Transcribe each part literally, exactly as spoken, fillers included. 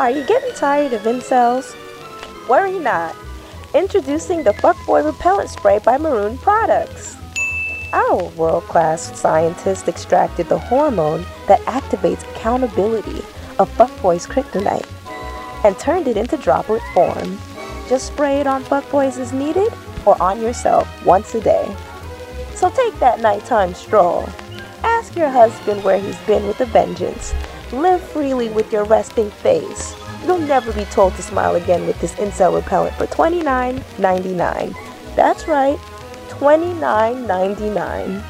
Are you getting tired of incels? Worry not. Introducing the Fuckboy Repellent Spray by Maroon Products. Our world-class scientists extracted the hormone that activates accountability of fuckboys' kryptonite and turned it into droplet form. Just spray it on fuckboys as needed or on yourself once a day. So take that nighttime stroll. Ask your husband where he's been with a vengeance. Live freely with your resting face. You'll never be told to smile again with this incel repellent for twenty-nine ninety-nine. That's right, twenty-nine ninety-nine.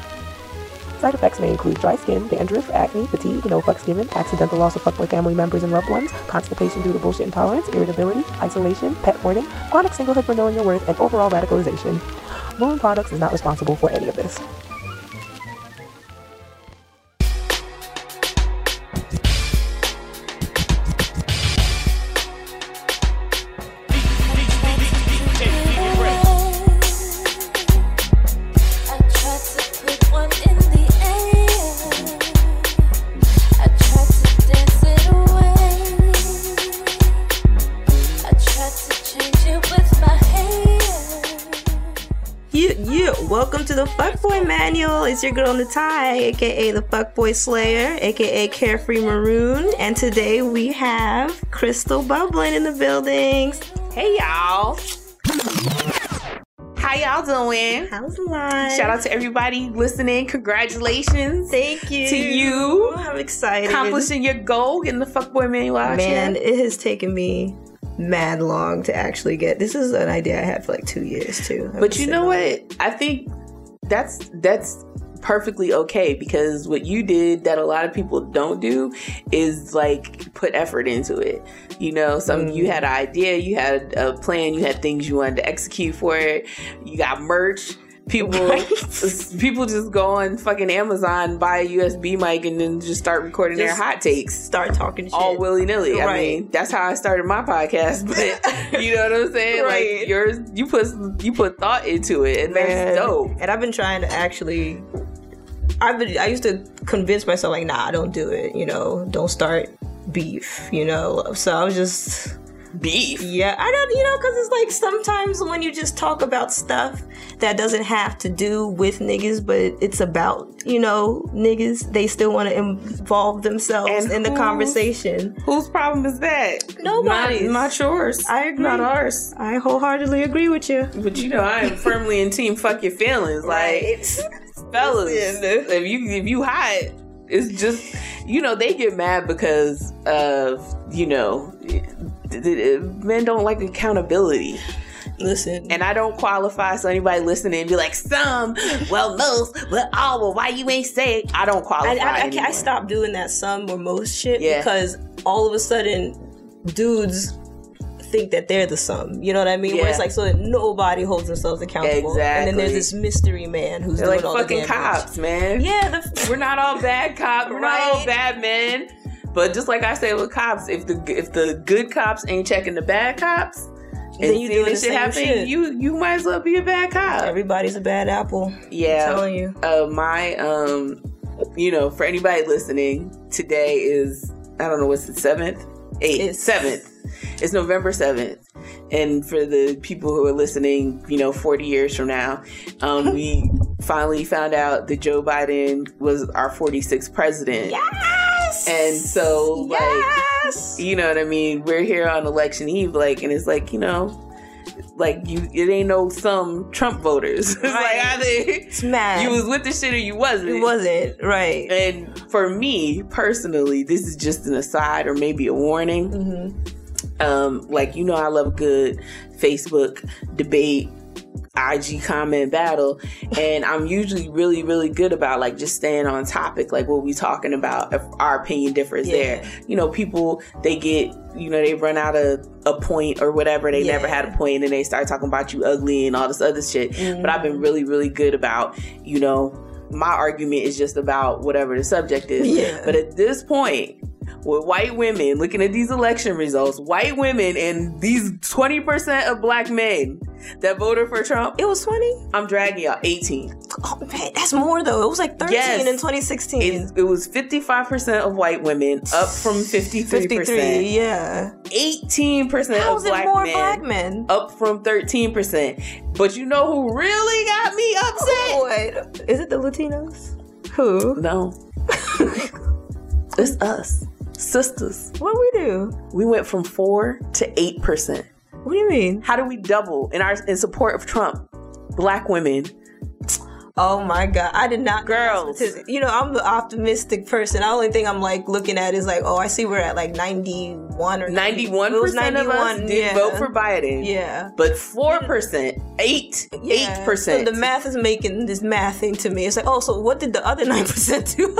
Side effects may include dry skin, dandruff, acne, fatigue, no fucks given, accidental loss of fuckboy family members and loved ones, constipation due to bullshit intolerance, irritability, isolation, pet hoarding, chronic singlehood for knowing your worth, and overall radicalization. Maroon Products is not responsible for any of this. It's your girl Natty, aka the Fuckboy Slayer, aka Carefree Maroon, and today we have Cristal Bubblin in the buildings. Hey y'all! How y'all doing? How's the line? Shout out to everybody listening. Congratulations. Thank you. To you. I'm excited. Accomplishing your goal, getting the Fuckboy Manual out here. Man, it has taken me mad long to actually get. This is an idea I had for like two years too. I but you know what? I think that's that's perfectly okay, because what you did that a lot of people don't do is like put effort into it, you know. Some mm. you had an idea, you had a plan, you had things you wanted to execute for it, you got merch. People people just go on fucking Amazon, buy a U S B mic, and then just start recording just their hot takes. Start talking shit. All willy-nilly. Right. I mean, that's how I started my podcast, but you know what I'm saying? Right. Like, yours, you put, you put thought into it, and Man. That's dope. And I've been trying to actually... I've been, I used to convince myself, like, nah, don't do it, you know? Don't start beef, you know? So I was just... Beef. Yeah, I don't, you know, because it's like sometimes when you just talk about stuff that doesn't have to do with niggas, but it's about, you know, niggas, they still want to involve themselves and in the conversation. Whose problem is that? Nobody's. Not, not yours. I agree. Not ours. I wholeheartedly agree with you. But you know, I am firmly in team fuck your feelings. Like, right. Fellas, if you, if you hot, it's just, you know, they get mad because of, you know, men don't like accountability. Listen, and I don't qualify, so anybody listening and be like, some, well, most, well, all, well, why you ain't say it? I don't qualify. I, I, I, I stopped doing that some or most shit, yeah. Because all of a sudden dudes think that they're the sum, you know what I mean? Yeah. Where it's like, so that nobody holds themselves accountable. Exactly. And then there's this mystery man who's they're doing like all fucking the cops, man. Yeah, the, we're not all bad cops. We're right? Not all bad men. But just like I say with cops, if the if the good cops ain't checking the bad cops, and then you do this shit happen, you you might as well be a bad cop. Everybody's a bad apple. Yeah, I'm telling you. Uh, my um, you know, for anybody listening, today is I don't know what's the seventh, eighth, seventh. It's November seventh, and for the people who are listening, you know, forty years from now, um, we finally found out that Joe Biden was our forty-sixth president. Yeah. And so, like, yes! You know what I mean? We're here on election eve, like, and it's like, you know, like, you, it ain't no some Trump voters. It's right. Like, either it's mad. You was with the shit or you wasn't. You wasn't, right. And for me, personally, this is just an aside or maybe a warning. Mm-hmm. Um, like, you know, I love good Facebook debate. I G comment battle, and I'm usually really really good about like just staying on topic, like what we talking about, if our opinion differs. Yeah. There, you know, people, they get, you know, they run out of a point or whatever, they yeah. never had a point, and then they start talking about you ugly and all this other shit. Mm-hmm. But I've been really really good about, you know, my argument is just about whatever the subject is. Yeah. But at this point, with white women looking at these election results, white women and these twenty percent of black men that voted for Trump. It was twenty? I'm dragging y'all. eighteen. Oh, man, that's more though. It was like thirteen yes. in twenty sixteen. It, it was fifty-five percent of white women, up from fifty-three percent. fifty-three, yeah. eighteen percent How of black, more men, black men, up from thirteen percent. But you know who really got me upset? Oh, is it the Latinos? Who? No. It's us. Sisters. What we do? We went from four to eight percent. What do you mean? How do we double in our in support of Trump? Black women. Oh my God. I did not. Girls. You know, I'm the optimistic person. The only thing I'm like looking at is like, oh, I see we're at like ninety-one or ninety-one percent it was ninety-one of us did yeah. vote for Biden. Yeah. But four percent, eight, yeah. eight percent. So the math is making this math thing to me. It's like, oh, so what did the other nine percent do?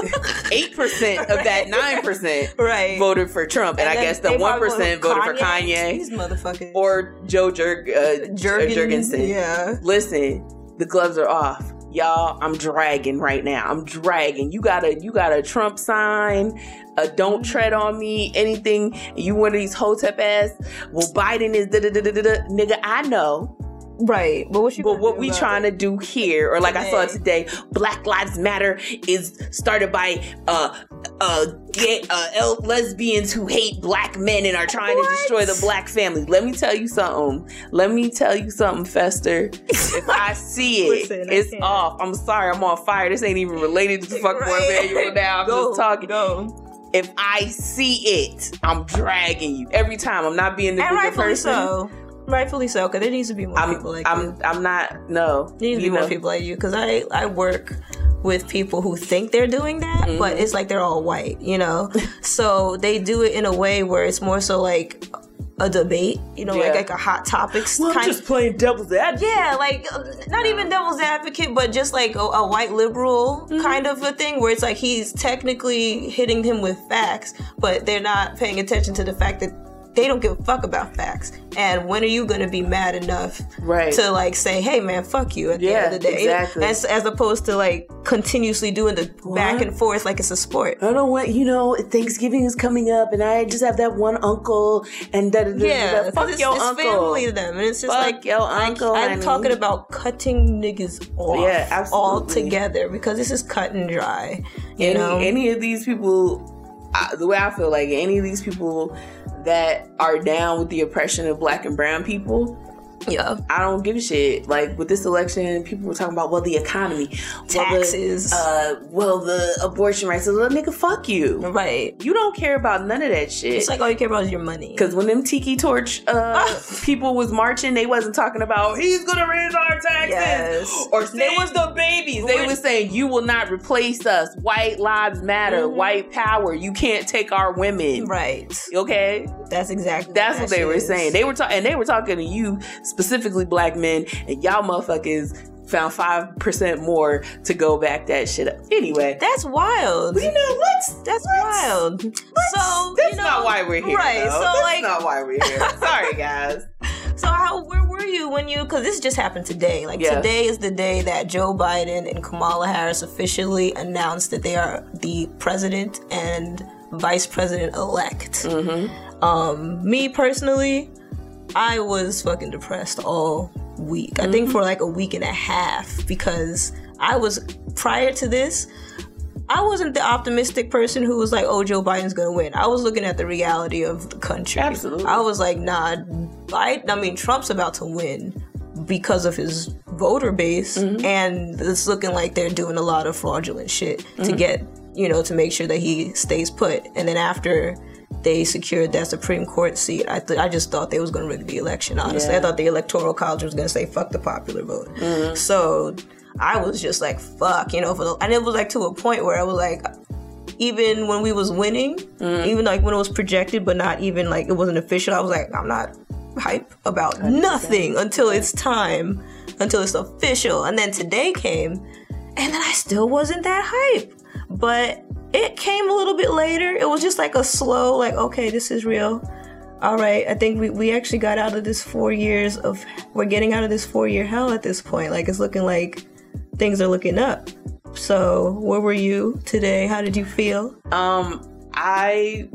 eight percent right. of that nine percent right. voted for Trump. And, and I guess the one percent voted, voted for Kanye. These motherfuckers. Or Joe Jer- uh, Jergens. Jergensen. Yeah. Listen, the gloves are off. Y'all, I'm dragging right now. I'm dragging. You got a you got a Trump sign, a don't tread on me, anything. You one of these hotep ass. Well, Biden is da da da da da. Nigga, I know. Right. But what you But what we trying it? to do here, or like today. I saw it today, Black Lives Matter is started by uh uh gay uh L- lesbians who hate black men and are trying what? to destroy the black family. Let me tell you something. Let me tell you something, Fester. If I see it, Listen, it's off. I'm sorry, I'm on fire. This ain't even related to the fuck right. manual now. I'm go, just talking. Go. If I see it, I'm dragging you. Every time. I'm not being the and bigger person. So. Rightfully so, because there needs to be more I'm, people like I'm, you. I'm not, no. There needs to be know. more people like you, because I, I work with people who think they're doing that, mm-hmm. but it's like they're all white, you know? So they do it in a way where it's more so like a debate, you know, yeah. like, like a hot topics well, kind I'm just of, playing devil's advocate. Yeah, like not even devil's advocate, but just like a, a white liberal mm-hmm. kind of a thing where it's like he's technically hitting him with facts, but they're not paying attention to the fact that they don't give a fuck about facts. And when are you going to be mad enough right. to, like, say, hey, man, fuck you at the yeah, end of the day? Exactly. As, as opposed to, like, continuously doing the what? back and forth like it's a sport. I don't want, you know, Thanksgiving is coming up, and I just have that one uncle, and da da da yeah, da. Fuck it's, your it's uncle. It's family to them. And it's just fuck like, your uncle, I, I'm honey. talking about cutting niggas off yeah, absolutely. altogether, because this is cut and dry. You any, know? Any of these people, I, the way I feel like any of these people that are down with the oppression of black and brown people, yeah, I don't give a shit. Like with this election, people were talking about well the economy, taxes, well the, uh, well, the abortion rights. So, little nigga, fuck you. Right. You don't care about none of that shit. It's like all you care about is your money. Because when them Tiki Torch uh, people was marching, they wasn't talking about he's gonna raise our taxes yes. or they was the babies. They was saying you will not replace us. White lives matter. Mm-hmm. White power. You can't take our women. Right. Okay. That's exactly. That's what, what that they were is. saying. They were talking, and they were talking to you. Specifically black men, and y'all motherfuckers found five percent more to go back that shit up. Anyway. That's wild. You know, let's... That's let's, wild. Let's, so, That's you know, not why we're here, Right, though. so that's like... That's not why we're here. Sorry, guys. So, how where were you when you... Because this just happened today. Like, yeah. today is the day that Joe Biden and Kamala Harris officially announced that they are the president and vice president-elect. Mm-hmm. Um, me, personally... I was fucking depressed all week. I mm-hmm. think for like a week and a half, because I was, prior to this, I wasn't the optimistic person who was like, oh, Joe Biden's gonna win. I was looking at the reality of the country. Absolutely. I was like, nah, Biden, I mean, Trump's about to win because of his voter base, mm-hmm. and it's looking like they're doing a lot of fraudulent shit mm-hmm. to get, you know, to make sure that he stays put. And then after they secured that Supreme Court seat, I th- I just thought they was going to rig the election, honestly. Yeah. I thought the Electoral College was going to say, fuck the popular vote. Mm-hmm. So I was just like, fuck, you know. For the, and it was like to a point where I was like, even when we was winning, mm-hmm. even like when it was projected, but not even like it wasn't official, I was like, I'm not hype about one hundred percent nothing until it's time, until it's official. And then today came, and then I still wasn't that hype. But it came a little bit later. It was just like a slow, like, okay, this is real. All right, I think we, we actually got out of this four years of, we're getting out of this four-year hell at this point. Like, it's looking like things are looking up. So where were you today? How did you feel? Um, I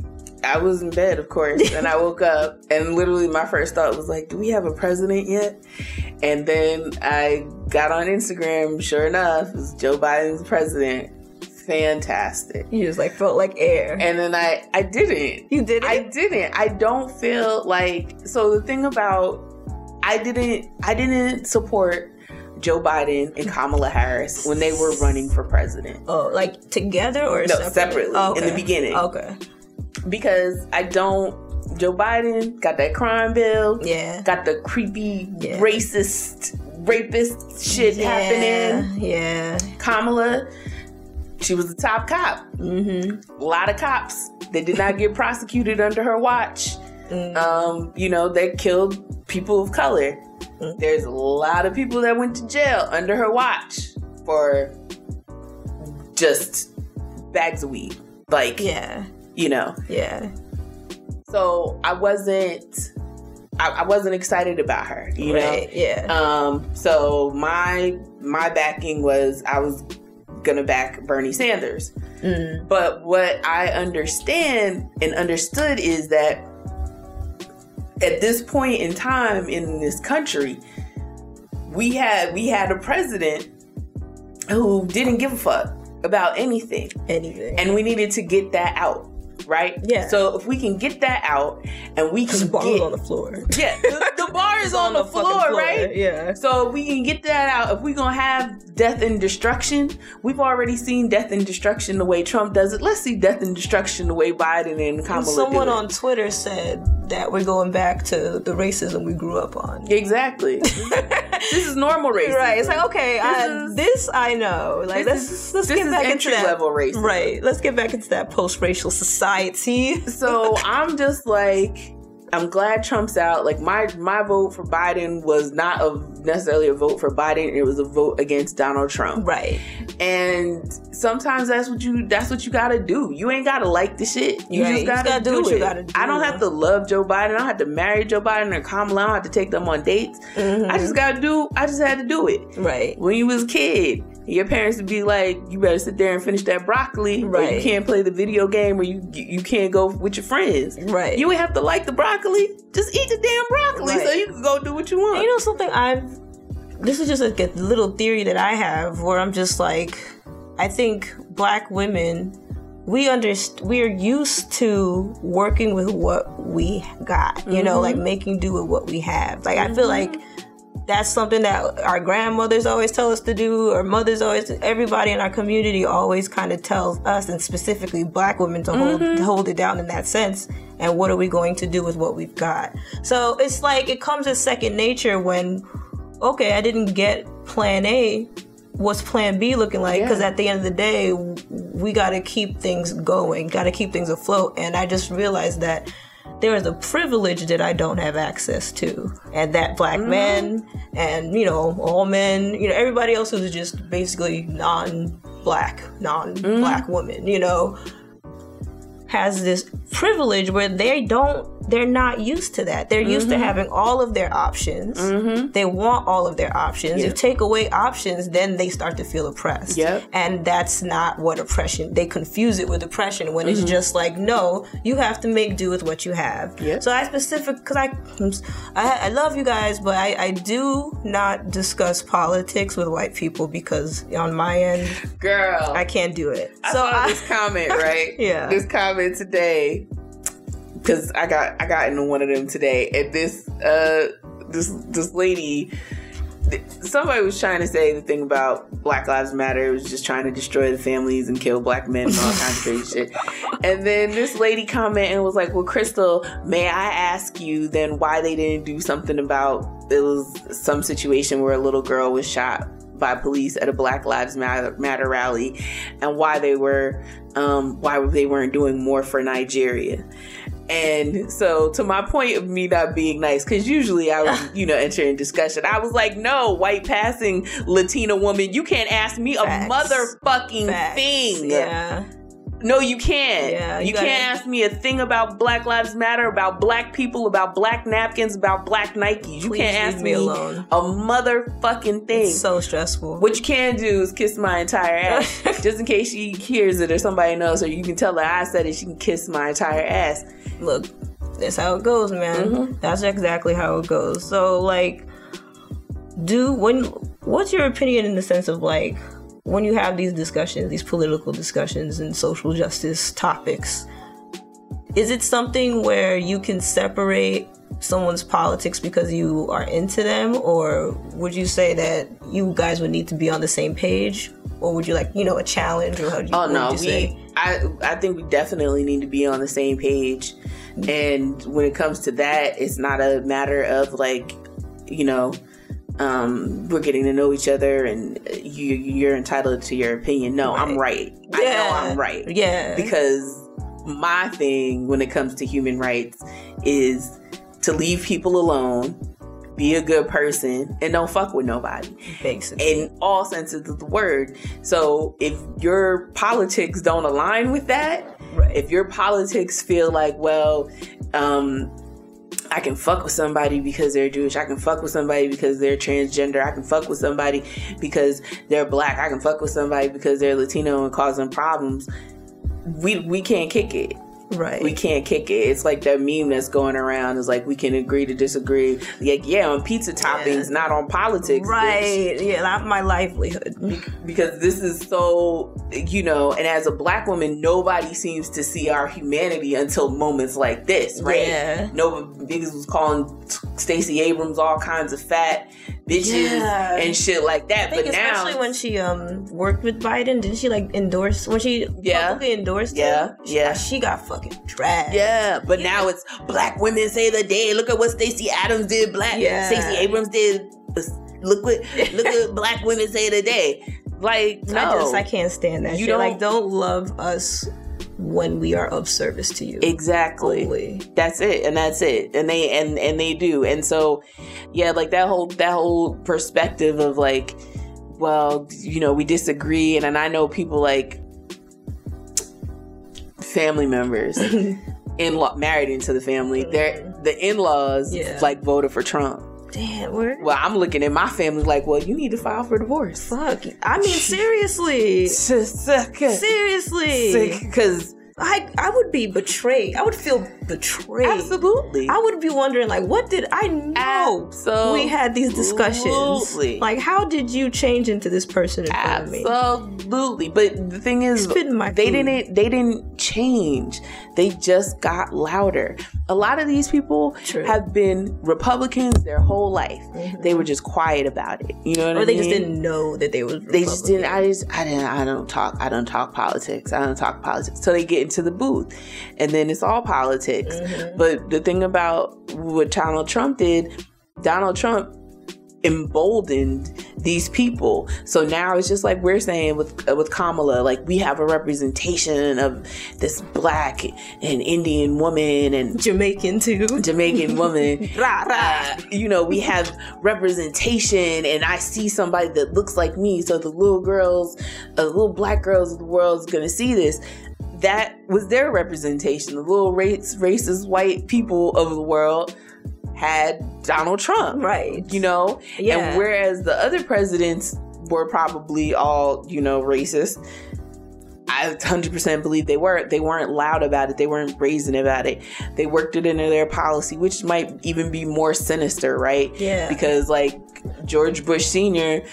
I was in bed, of course, and I woke up, and literally my first thought was like, do we have a president yet? And then I got on Instagram, sure enough, it was Joe Biden's president. Fantastic. You just like felt like air. And then I, I didn't. You didn't? I didn't. I don't feel like, so the thing about, I didn't, I didn't support Joe Biden and Kamala Harris when they were running for president. Oh, like together or no, separately? separately oh, okay. In the beginning. Okay. Because I don't, Joe Biden got that crime bill. Yeah. Got the creepy, yeah. racist, rapist shit yeah. happening. Yeah. Kamala, she was the top cop. Mm-hmm. A lot of cops. They did not get prosecuted under her watch. Mm. Um, you know, they killed people of color. Mm. There's a lot of people that went to jail under her watch for just bags of weed. Like, yeah. You know, yeah. So I wasn't, I, I wasn't excited about her. You right, know, yeah. Um, so my my backing was I was gonna back Bernie Sanders, mm. but what I understand and understood is that at this point in time in this country, we had we had a president who didn't give a fuck about anything, anything, and we needed to get that out. Right? Yeah. So if we can get that out and we can the bar get... on the floor. Yeah. The, the bar is on, on the, the floor, floor, right? Yeah. So if we can get that out, if we're going to have death and destruction, we've already seen death and destruction the way Trump does it. Let's see death and destruction the way Biden and Kamala Someone do it. On Twitter said that we're going back to the racism we grew up on. Exactly. This is normal racism. Right. It's like, okay, this, I, is, this I know. Like, this is, let's, let's this get back into that. Entry-level racism. Right. Let's get back into that post-racial society. So I'm just like, I'm glad Trump's out. Like my my vote for Biden was not a, necessarily a vote for Biden. It was a vote against Donald Trump. Right. And sometimes that's what you that's what you gotta do. You ain't gotta like the shit. You right. just, gotta just gotta do, do what it. You gotta do. I don't have to love Joe Biden. I don't have to marry Joe Biden or Kamala. I don't have to take them on dates. Mm-hmm. I just gotta do. I just had to do it. Right. When you was a kid, your parents would be like, you better sit there and finish that broccoli. Right. Or you can't play the video game or you you can't go with your friends. Right. You ain't have to like the broccoli. Just eat the damn broccoli right. so you can go do what you want. And you know something I've... This is just like a little theory that I have where I'm just like... I think black women, we underst- we're used to working with what we got. You mm-hmm. know, like making do with what we have. Like mm-hmm. I feel like... That's something that our grandmothers always tell us to do, or mothers always, everybody in our community always kind of tells us, and specifically black women, to mm-hmm. hold, hold it down in that sense. And what are we going to do with what we've got? So it's like, it comes as second nature when, okay, I didn't get plan A. What's plan B looking like? Because yeah. at the end of the day, we got to keep things going, got to keep things afloat. And I just realized that there is a privilege that I don't have access to. And that black mm-hmm. men and, you know, all men, you know, everybody else who's just basically non-black, non-black mm-hmm. woman, you know, has this privilege where they don't, they're not used to that. They're mm-hmm. used to having all of their options. Mm-hmm. They want all of their options. Yep. If take away options, then they start to feel oppressed. Yep. And that's not what oppression, they confuse it with oppression when mm-hmm. it's just like, no, you have to make do with what you have. Yep. So I specific, cause I, I, I love you guys, but I, I do not discuss politics with white people because on my end, girl, I can't do it. I so saw I, this comment, right? Yeah. This comment today, because I got I got into one of them today, and this uh this this lady, th- somebody was trying to say the thing about Black Lives Matter, it was just trying to destroy the families and kill black men and all kinds of crazy shit. And then this lady commented and was like, "Well, Crystal, may I ask you then why they didn't do something about it was some situation where a little girl was shot by police at a Black Lives Matter, Matter rally, and why they were, um, why they weren't doing more for Nigeria?" And so, to my point of me not being nice, because usually I would, you know, enter in discussion. I was like, "No, white passing Latina woman, you can't ask me Facts. a motherfucking Facts. thing." Yeah. No, you can't. Yeah, you you gotta... can't ask me a thing about Black Lives Matter, about black people, about black napkins, about black Nikes. You Please can't ask me, me alone. a motherfucking thing. It's so stressful. What you can do is kiss my entire ass. Just in case she hears it or somebody knows, or you can tell her I said it, she can kiss my entire ass. Look, that's how it goes, man. Mm-hmm. That's exactly how it goes. So, like, do when what's your opinion in the sense of, like, when you have these discussions, these political discussions and social justice topics, is it something where you can separate someone's politics because you are into them, or would you say that you guys would need to be on the same page, or would you like, you know, a challenge, or how do you, oh, no, you we, say? I, I think we definitely need to be on the same page. And when it comes to that, it's not a matter of like, you know, Um, we're getting to know each other and you, you're entitled to your opinion. No, right. I'm right. Yeah. I know I'm right. Yeah. Because my thing when it comes to human rights is to leave people alone, be a good person, and don't fuck with nobody. Basically. In all senses of the word. So if your politics don't align with that, right. If your politics feel like, well, um... I can fuck with somebody because they're Jewish. I can fuck with somebody because they're transgender. I can fuck with somebody because they're black. I can fuck with somebody because they're Latino and causing problems. We we can't kick it. Right. We can't kick it. It's like that meme that's going around. It's like, we can agree to disagree. Like, yeah, on pizza toppings, yeah. Not on politics. Right. Bitch. Yeah, not my livelihood. Be- because this is so, you know, and as a black woman, nobody seems to see our humanity until moments like this, right? Yeah. No, niggas was calling Stacey Abrams all kinds of fat bitches, yeah. And shit like that. I think but now, especially when she um worked with Biden, didn't she like endorse when she yeah, publicly endorsed yeah, him? Yeah, she, she got fucking dragged. Yeah, but yeah. Now it's black women say the day. Look at what Stacey Adams did. Black yeah. Stacey Abrams did. Look what look at black women say today. Like no, I just I can't stand that. You shit. Don't like don't love us when we are of service to you. Exactly. Only. That's it. And that's it. And they and, and they do. And so, yeah, like that whole that whole perspective of like, well, you know, we disagree. And, and I know people like family members in-law married into the family. They're the in-laws yeah. like voted for Trump. Damn, word. Well, I'm looking at my family like, well, you need to file for divorce. Fuck. I mean, seriously. Seriously. Because I, I would be betrayed. I would feel betrayed. Absolutely. I would be wondering, like, what did I know Absolutely. We had these discussions? Like, how did you change into this person in front of me? Absolutely. But the thing is, my they, didn't, they didn't change. They just got louder. A lot of these people True. Have been Republicans their whole life. Mm-hmm. They were just quiet about it. You know what or I mean? Or they just didn't know that they were Republicans. They just didn't. I just, I didn't, I don't talk, I don't talk politics. I don't talk politics. So they get into the booth and then it's all politics. Mm-hmm. But the thing about what Donald Trump did, Donald Trump emboldened these people. So now it's just like we're saying with with Kamala, like we have a representation of this black and Indian woman and Jamaican too. Jamaican woman. rah, rah. You know, we have representation and I see somebody that looks like me. So the little girls, the little black girls of the world is going to see this. That was their representation. The little race, racist white people of the world had Donald Trump. Right. You know? Yeah. And whereas the other presidents were probably all, you know, racist, I one hundred percent believe they were. They weren't loud about it. They weren't brazen about it. They worked it into their policy, which might even be more sinister, right? Yeah. Because, like, George Bush Senior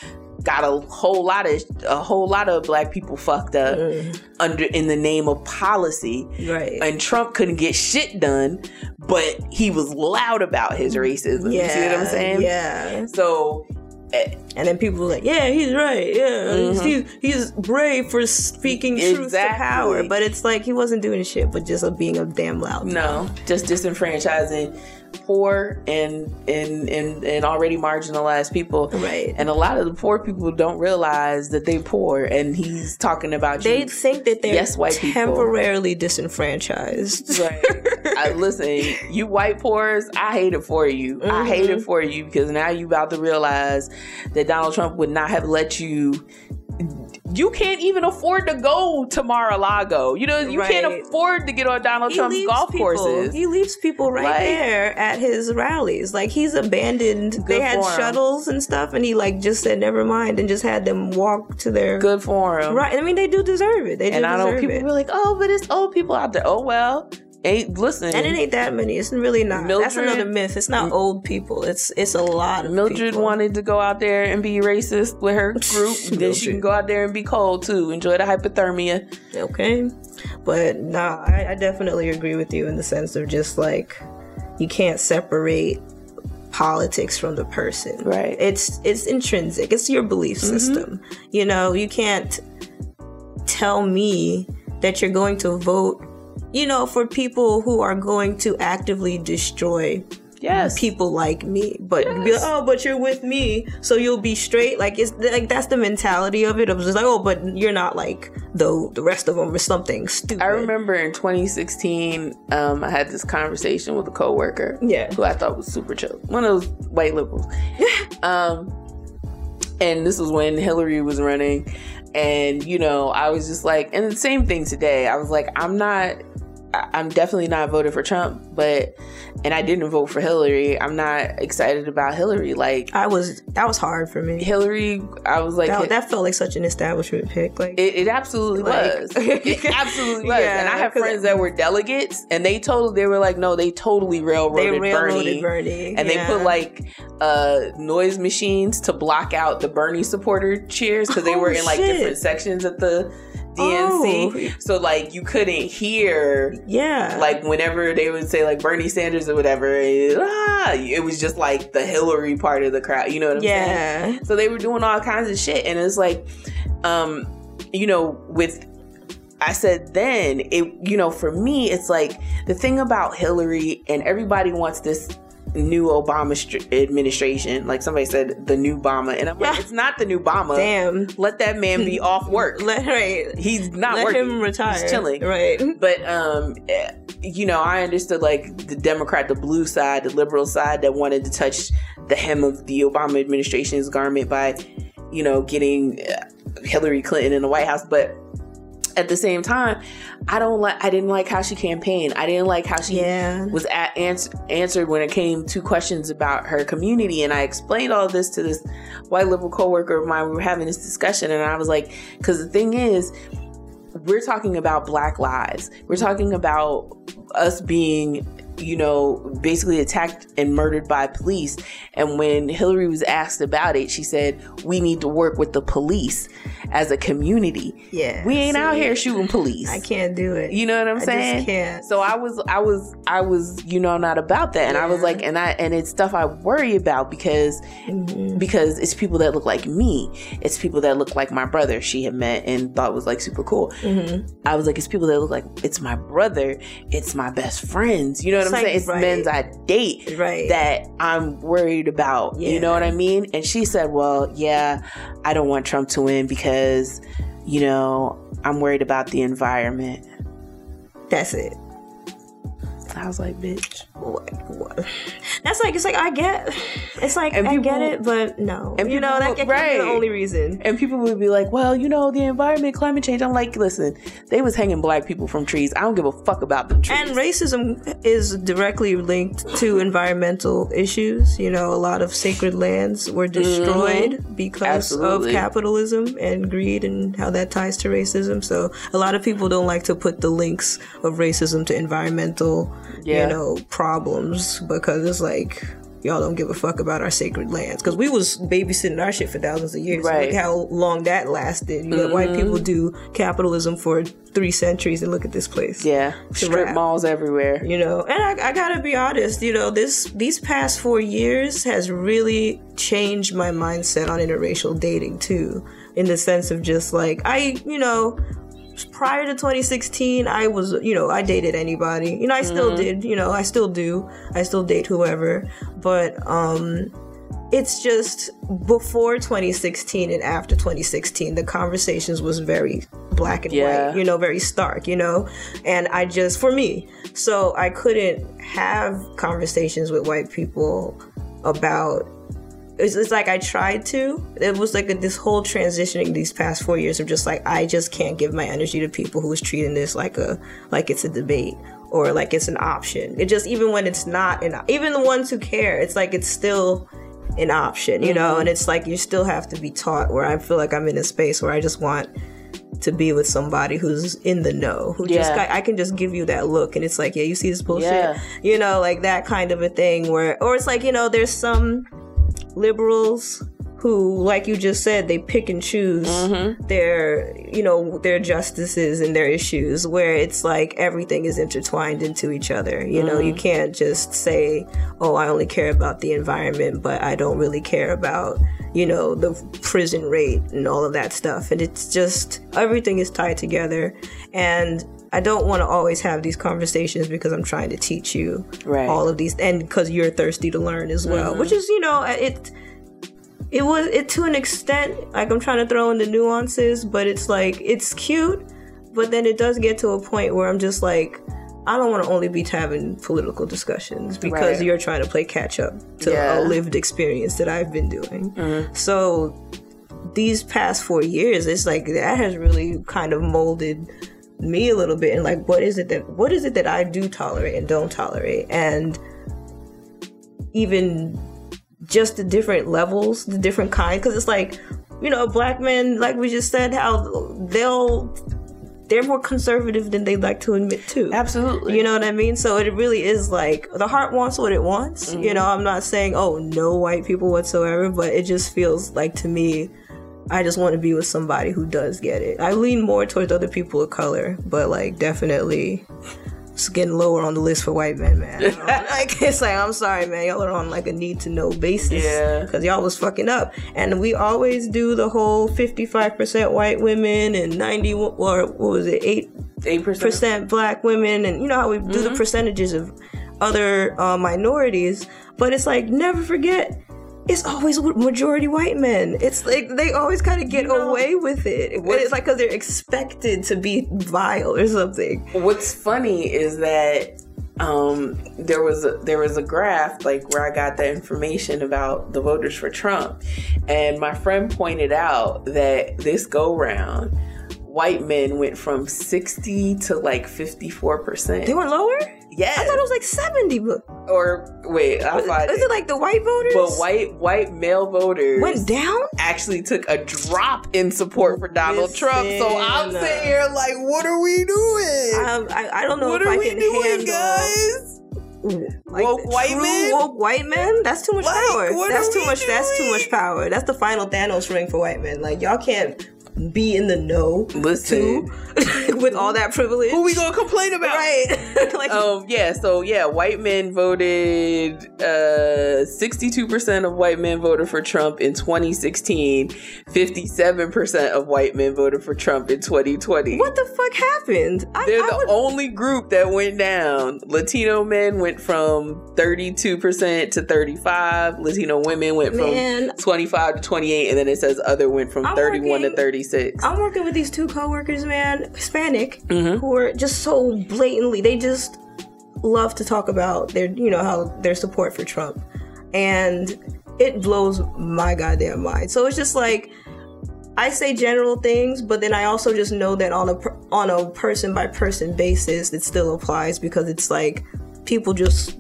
got a whole lot of a whole lot of black people fucked up mm. under in the name of policy, right? And Trump couldn't get shit done, but he was loud about his racism. Yeah. You see what I'm saying? Yeah. So, and then people were like, "Yeah, he's right. Yeah, mm-hmm. he's he's brave for speaking exactly. truth to power." But it's like he wasn't doing shit, but just being a damn loud. No, guy. Just disenfranchising poor and, and and and already marginalized people, right? And a lot of the poor people don't realize that they're poor. And he's talking about they you. think that they're yes, white temporarily people. Disenfranchised. Right? I, listen, you white poors, I hate it for you. Mm-hmm. I hate it for you because now you about to realize that Donald Trump would not have let you you can't even afford to go to Mar-a-Lago. You know, you right. can't afford to get on Donald he Trump's golf people. courses. He leaves people right like, there at his rallies. Like, he's abandoned. They had him. shuttles and stuff, and he, like, just said, never mind, and just had them walk to their... Good for him. Right. I mean, they do deserve it. They do and deserve it. And I know people it. were like, oh, but it's old people out there. Oh, well... Ain't, listen, and it ain't that many. It's really not. Mildred, that's another myth. It's not old people. It's it's a lot of Mildred people. wanted to go out there and be racist with her group. Then she can go out there and be cold too. Enjoy the hypothermia. Okay, but nah, I, I definitely agree with you in the sense of just like you can't separate politics from the person. Right. It's it's intrinsic. It's your belief mm-hmm. system. You know, you can't tell me that you're going to vote. You know, for people who are going to actively destroy yes. people like me. But yes. be like, oh, but you're with me, so you'll be straight. Like, it's like that's the mentality of it. Of just like, oh, but you're not like the, the rest of them or something stupid. I remember in twenty sixteen, um, I had this conversation with a coworker yeah. who I thought was super chill. One of those white liberals. um, and this was when Hillary was running. And, you know, I was just like, and the same thing today. I was like, I'm not... I'm definitely not voting for Trump, but, and I didn't vote for Hillary. I'm not excited about Hillary. Like I was, that was hard for me. Hillary, I was like, that, that felt like such an establishment pick. Like it, it absolutely like, was. It absolutely was. Yeah, and I have friends that were delegates, and they told, they were like, no, they totally railroaded, they railroaded Bernie, Bernie, and yeah. they put like uh, noise machines to block out the Bernie supporter cheers because they oh, were in like shit. different sections at the D N C. Oh. So like you couldn't hear. Yeah. Like whenever they would say like Bernie Sanders or whatever, it, ah, it was just like the Hillary part of the crowd. You know what I'm yeah. saying? So they were doing all kinds of shit, and it's like, um, you know, with I said then it, you know, for me, it's like the thing about Hillary, and everybody wants this new Obama st- administration. Like somebody said, the new Obama, and I'm like, yeah. it's not the new Obama. Damn, let that man be off work. Let right, he's not let working. Let him retire. He's chilling. Right, but um, you know, I understood like the Democrat, the blue side, the liberal side that wanted to touch the hem of the Obama administration's garment by, you know, getting Hillary Clinton in the White House, but. At the same time, I don't like. I didn't like how she campaigned. I didn't like how she yeah. was at answer, answered when it came to questions about her community. And I explained all this to this white liberal coworker of mine. We were having this discussion, and I was like, "Because the thing is, we're talking about Black lives. We're talking about us being." You know, basically attacked and murdered by police. And when Hillary was asked about it, she said, we need to work with the police as a community. Yeah. We ain't see, out here shooting police. I can't do it. You know what I'm I saying? Just can't. So I was, I was, I was, you know, not about that. And yeah. I was like, and I, and it's stuff I worry about because, mm-hmm. because it's people that look like me. It's people that look like my brother she had met and thought was like super cool. Mm-hmm. I was like, it's people that look like it's my brother. It's my best friends. You know what I'm Like, saying? It's right. men's I date right. that I'm worried about. Yeah. You know what I mean? And she said, well, yeah, I don't want Trump to win because, you know, I'm worried about the environment. That's it. I was like, bitch. What? What? That's like, it's like, I get, it's like, people, I get it, but no. And you know, that can't right. be the only reason. And people would be like, well, you know, the environment, climate change. I'm like, listen, they was hanging Black people from trees. I don't give a fuck about them trees. And racism is directly linked to environmental issues. You know, a lot of sacred lands were destroyed mm-hmm. because Absolutely. of capitalism and greed and how that ties to racism. So a lot of people don't like to put the links of racism to environmental Yeah. you know, problems, because it's like, y'all don't give a fuck about our sacred lands, because we was babysitting our shit for thousands of years. Right. Look how long that lasted. You mm-hmm. let white people do capitalism for three centuries, and look at this place. Yeah, strip wrap. malls everywhere. You know, and I, I gotta be honest. You know, this these past four years has really changed my mindset on interracial dating too, in the sense of just like I, you know. Prior to twenty sixteen, I was, you know, I dated anybody. You know, I still mm-hmm. did, you know, I still do. I still date whoever. But um, it's just before twenty sixteen and after twenty sixteen, the conversations was very black and yeah. white, you know, very stark, you know. And I just, for me, so I couldn't have conversations with white people about It's, it's like I tried to. It was like a, this whole transitioning these past four years of just like, I just can't give my energy to people who is treating this like a like it's a debate or like it's an option. It just, even when it's not, an, even the ones who care, it's like it's still an option, you mm-hmm. know? And it's like you still have to be taught, where I feel like I'm in a space where I just want to be with somebody who's in the know, who yeah. just I, I can just give you that look and it's like, yeah, you see this bullshit? Yeah. You know, like that kind of a thing where, or it's like, you know, there's some liberals who, like you just said, they pick and choose mm-hmm. their, you know, their justices and their issues, where it's like everything is intertwined into each other. You mm-hmm. know, you can't just say, oh, I only care about the environment, but I don't really care about, you know, the prison rate and all of that stuff. And it's just, everything is tied together. And I don't want to always have these conversations because I'm trying to teach you right. all of these, and because you're thirsty to learn as well, mm-hmm. which is, you know, it, it was it to an extent, like I'm trying to throw in the nuances, but it's like, it's cute, but then it does get to a point where I'm just like, I don't want to only be having political discussions because right. you're trying to play catch up to yeah. a lived experience that I've been doing. Mm-hmm. So these past four years, it's like that has really kind of molded me a little bit, and like what is it that what is it that I do tolerate and don't tolerate, and even just the different levels, the different kind, because it's like, you know, black men, like we just said, how they'll they're more conservative than they like to admit to. Absolutely. You know what I mean? So it really is like the heart wants what it wants. Mm-hmm. You know, I'm not saying, oh, no white people whatsoever, but it just feels like to me, I just want to be with somebody who does get it. I lean more towards other people of color, but like definitely it's getting lower on the list for white men, man. Like it's like, I'm sorry, man, y'all are on like a need to know basis because yeah. y'all was fucking up. And we always do the whole fifty-five percent white women and ninety or what was it, eight eight percent black women, and you know how we do mm-hmm. the percentages of other uh, minorities, but it's like never forget. It's always majority white men. It's like they always kind of get you know, away with it. It's like because they're expected to be vile or something. What's funny is that um, there was a, there was a graph like where I got the information about the voters for Trump, and my friend pointed out that this go round, white men went from sixty to like fifty-four percent. They went lower? Yeah. I thought it was like seventy. But or wait, I thought is it like the white voters? But white white male voters went down? Actually took a drop in support for Donald Listen, Trump. So I'm sitting here like, what are we doing? Um, I, I don't know what if are I we can doing, handle guys? Like woke white true men? Woke white men? That's too much like, power. That's too much doing? That's too much power. That's the final Thanos ring for white men. Like y'all can't be in the know Listen. Too with all that privilege. Who we gonna complain about? Right. like, um, yeah, so yeah, white men voted uh, sixty-two percent of white men voted for Trump in twenty sixteen. fifty-seven percent of white men voted for Trump in twenty twenty. What the fuck happened? I, They're I the would... only group that went down. Latino men went from thirty-two percent to thirty-five. Latino women went from Man. twenty-five to twenty-eight, and then it says other went from I'm thirty-one working... to thirty-six. I'm working with these two coworkers, man, Hispanic, mm-hmm. who are just so blatantly, they just love to talk about their, you know, how their support for Trump, and it blows my goddamn mind. So it's just like, I say general things, but then I also just know that on a on a person by person basis, it still applies, because it's like people just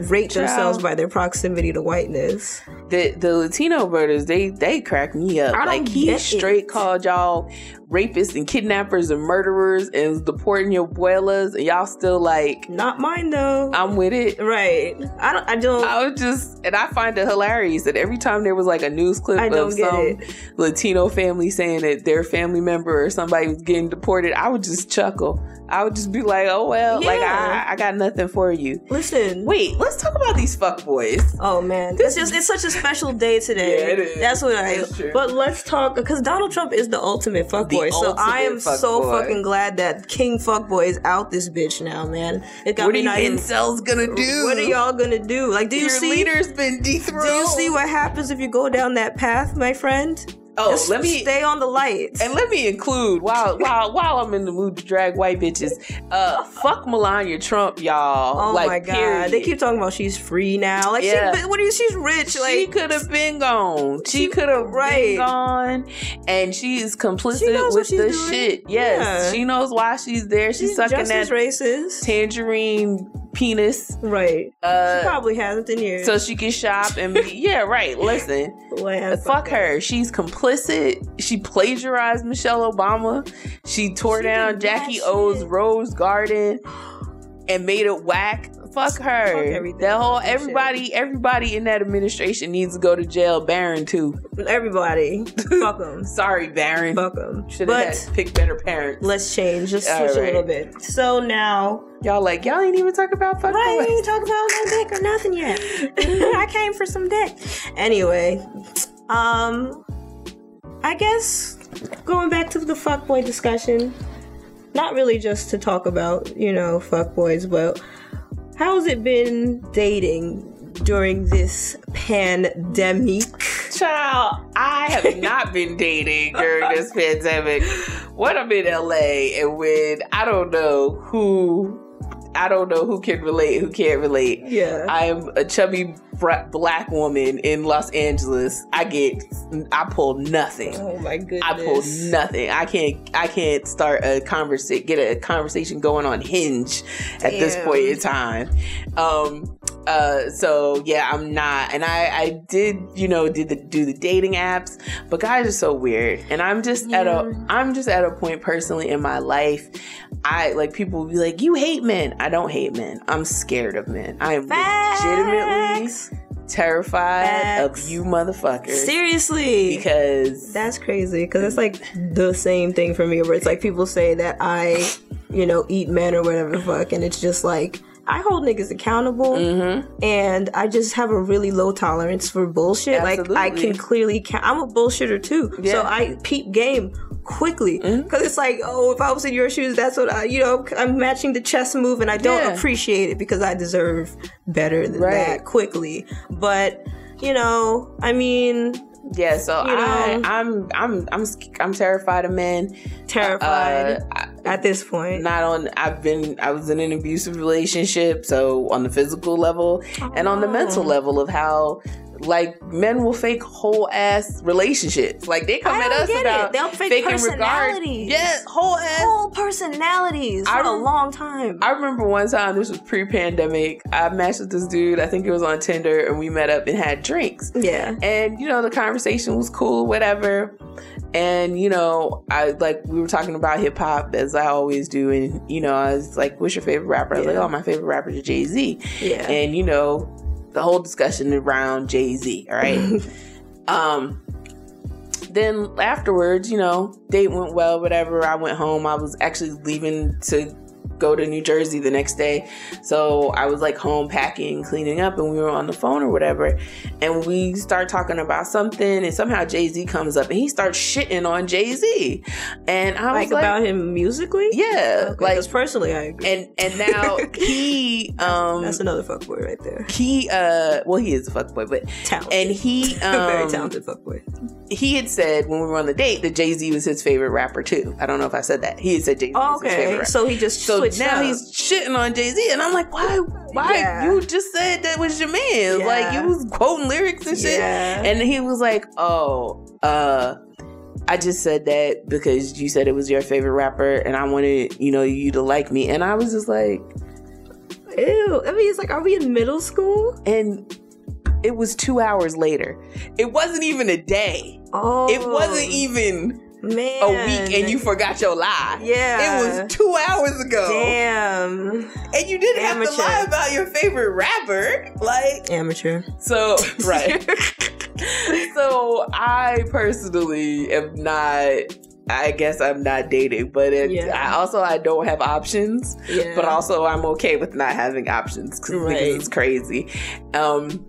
rate Child. themselves by their proximity to whiteness. The the Latino voters, they they crack me up. I like he straight it. called y'all rapists and kidnappers and murderers and deporting your abuelas, and y'all still like not mine though. I'm with it, right? I don't. I don't. I was just, and I find it hilarious that every time there was like a news clip of some it. Latino family saying that their family member or somebody was getting deported, I would just chuckle. I would just be like, oh well, yeah. like I, I got nothing for you. Listen, wait, let's talk about these fuckboys. Oh man, this it's just it's such a special day today. Yeah, it is. That's what I. That's true. But let's talk, because Donald Trump is the ultimate fuckboy. So ultimate I am fuck so boy. fucking glad that King Fuckboy is out this bitch now, man. It got what me are you incels gonna do? What are y'all gonna do? Like, do you Your see? Your leader's been dethroned. Do you see what happens if you go down that path, my friend? Oh, just let me stay on the lights. And let me include, while while while I'm in the mood to drag white bitches, uh, fuck Melania Trump, y'all. Oh like, my god, period. They keep talking about she's free now. Like, yeah. she, what are you? She's rich. Like, she could have been gone. She, she could have right. been gone. And she's complicit she with the doing. shit. Yes, yeah. She knows why she's there. She's, she's sucking that racist tangerine penis. Right. Uh, she probably hasn't in years. So she can shop and be, yeah, right. Listen, fuck her. She's complicit. She plagiarized Michelle Obama. She tore she down Jackie O's Rose Garden and made it whack. Fuck her. Fuck that whole everybody, everybody in that administration needs to go to jail. Barron too. Everybody. Fuck them. Sorry, Barron. Fuck them. Should have picked better parents. Let's change. Let's All switch right. a little bit. So now y'all like y'all ain't even talk about fucking. Right, you ain't talk about no dick or nothing yet. I came for some dick. Anyway, um, I guess going back to the fuckboy discussion. Not really just to talk about you know fuckboys, but how's it been dating during this pandemic? Child, I have not been dating during this pandemic. When I'm in L A and when I don't know who, I don't know who can relate, who can't relate. Yeah. I'm a chubby bra- black woman in Los Angeles. I get, I pull nothing. Oh my goodness. I pull nothing. I can't, I can't start a conversation, get a conversation going on Hinge at Damn. this point in time. Um, uh, so yeah, I'm not, and I, I did, you know, did the, do the dating apps, but guys are so weird. And I'm just yeah. at a, I'm just at a point personally in my life. I like people will be like, you hate men. I don't hate men. I'm scared of men. I am Facts. legitimately terrified Facts. of you motherfuckers. Seriously. Because that's crazy. Because it's like the same thing for me where it's like people say that I, you know, eat men or whatever the fuck. And it's just like, I hold niggas accountable mm-hmm. and I just have a really low tolerance for bullshit. Absolutely. Like I can clearly count. I'm a bullshitter too. Yeah. So I peep game quickly because mm-hmm. it's like, oh, if I was in your shoes, that's what I, you know, I'm matching the chess move and I don't yeah. appreciate it because I deserve better than right. that quickly. But, you know, I mean... Yeah, so I, I'm I'm I'm I'm terrified of men. Terrified uh, I, at this point. Not on. I've been. I was in an abusive relationship, so on the physical level oh. and on the mental level of how. Like, men will fake whole ass relationships. Like, they come I at us about it. They'll fake faking personalities. Regard. Yes, whole ass. Whole personalities for I, a long time. I remember one time, this was pre-pandemic, I matched with this dude, I think it was on Tinder, and we met up and had drinks. Yeah. And, you know, the conversation was cool, whatever. And, you know, I like, we were talking about hip hop, as I always do. And, you know, I was like, what's your favorite rapper? I was yeah. like, oh, my favorite rapper is Jay-Z. Yeah. And, you know, the whole discussion around Jay-Z, all right? um, then afterwards, you know, date went well, whatever. I went home. I was actually leaving to go to New Jersey the next day. So I was like home packing, cleaning up, and we were on the phone or whatever. And we start talking about something, and somehow Jay-Z comes up and he starts shitting on Jay-Z. And I was like, like about him musically? Yeah. Okay, like, 'cause personally, I agree. And and now he um that's, that's another fuckboy right there. He uh well he is a fuckboy, but talented. And he um very talented fuckboy. He had said when we were on the date that Jay-Z was his favorite rapper too. I don't know if I said that. He had said Jay-Z oh, was okay. his favorite rapper. So he just so But now up. he's shitting on Jay-Z, and I'm like, why? Why yeah. you just said that was your man? Yeah. Like you was quoting lyrics and shit. Yeah. And he was like, oh, uh, I just said that because you said it was your favorite rapper, and I wanted you know you to like me. And I was just like, ew. I mean, it's like, are we in middle school? And it was two hours later. It wasn't even a day. Oh, it wasn't even. Man. A week and you forgot your lie. Yeah. It was two hours ago. Damn. And you didn't Amateur. have to lie about your favorite rapper. Like. Amateur. So, right. So, I personally am not... I guess I'm not dating, but it, yeah. I also I don't have options. Yeah. But also, I'm okay with not having options cause, right. because it's crazy. Um,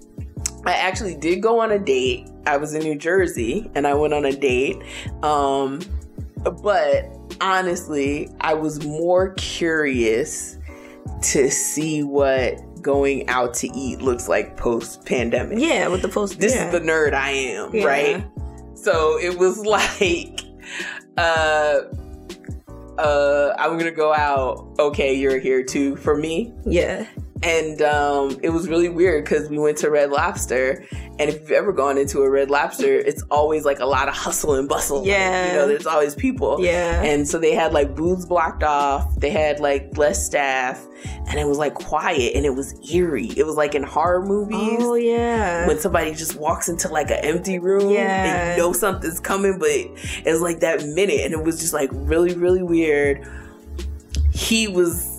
I actually did go on a date. I was in New Jersey and I went on a date. Um, but honestly, I was more curious to see what going out to eat looks like post pandemic. Yeah, with the post. This yeah. is the nerd I am, yeah. right? So it was like, uh, uh, I'm gonna go out. Okay, you're here too for me. Yeah. And um, it was really weird because we went to Red Lobster, and if you've ever gone into a Red Lobster, it's always like a lot of hustle and bustle. Yeah, like, you know, there's always people. Yeah, and so they had like booths blocked off. They had like less staff, and it was like quiet and it was eerie. It was like in horror movies. Oh yeah, when somebody just walks into like an empty room. Yeah, and you know something's coming, but it was like that minute, and it was just like really, really weird. He was.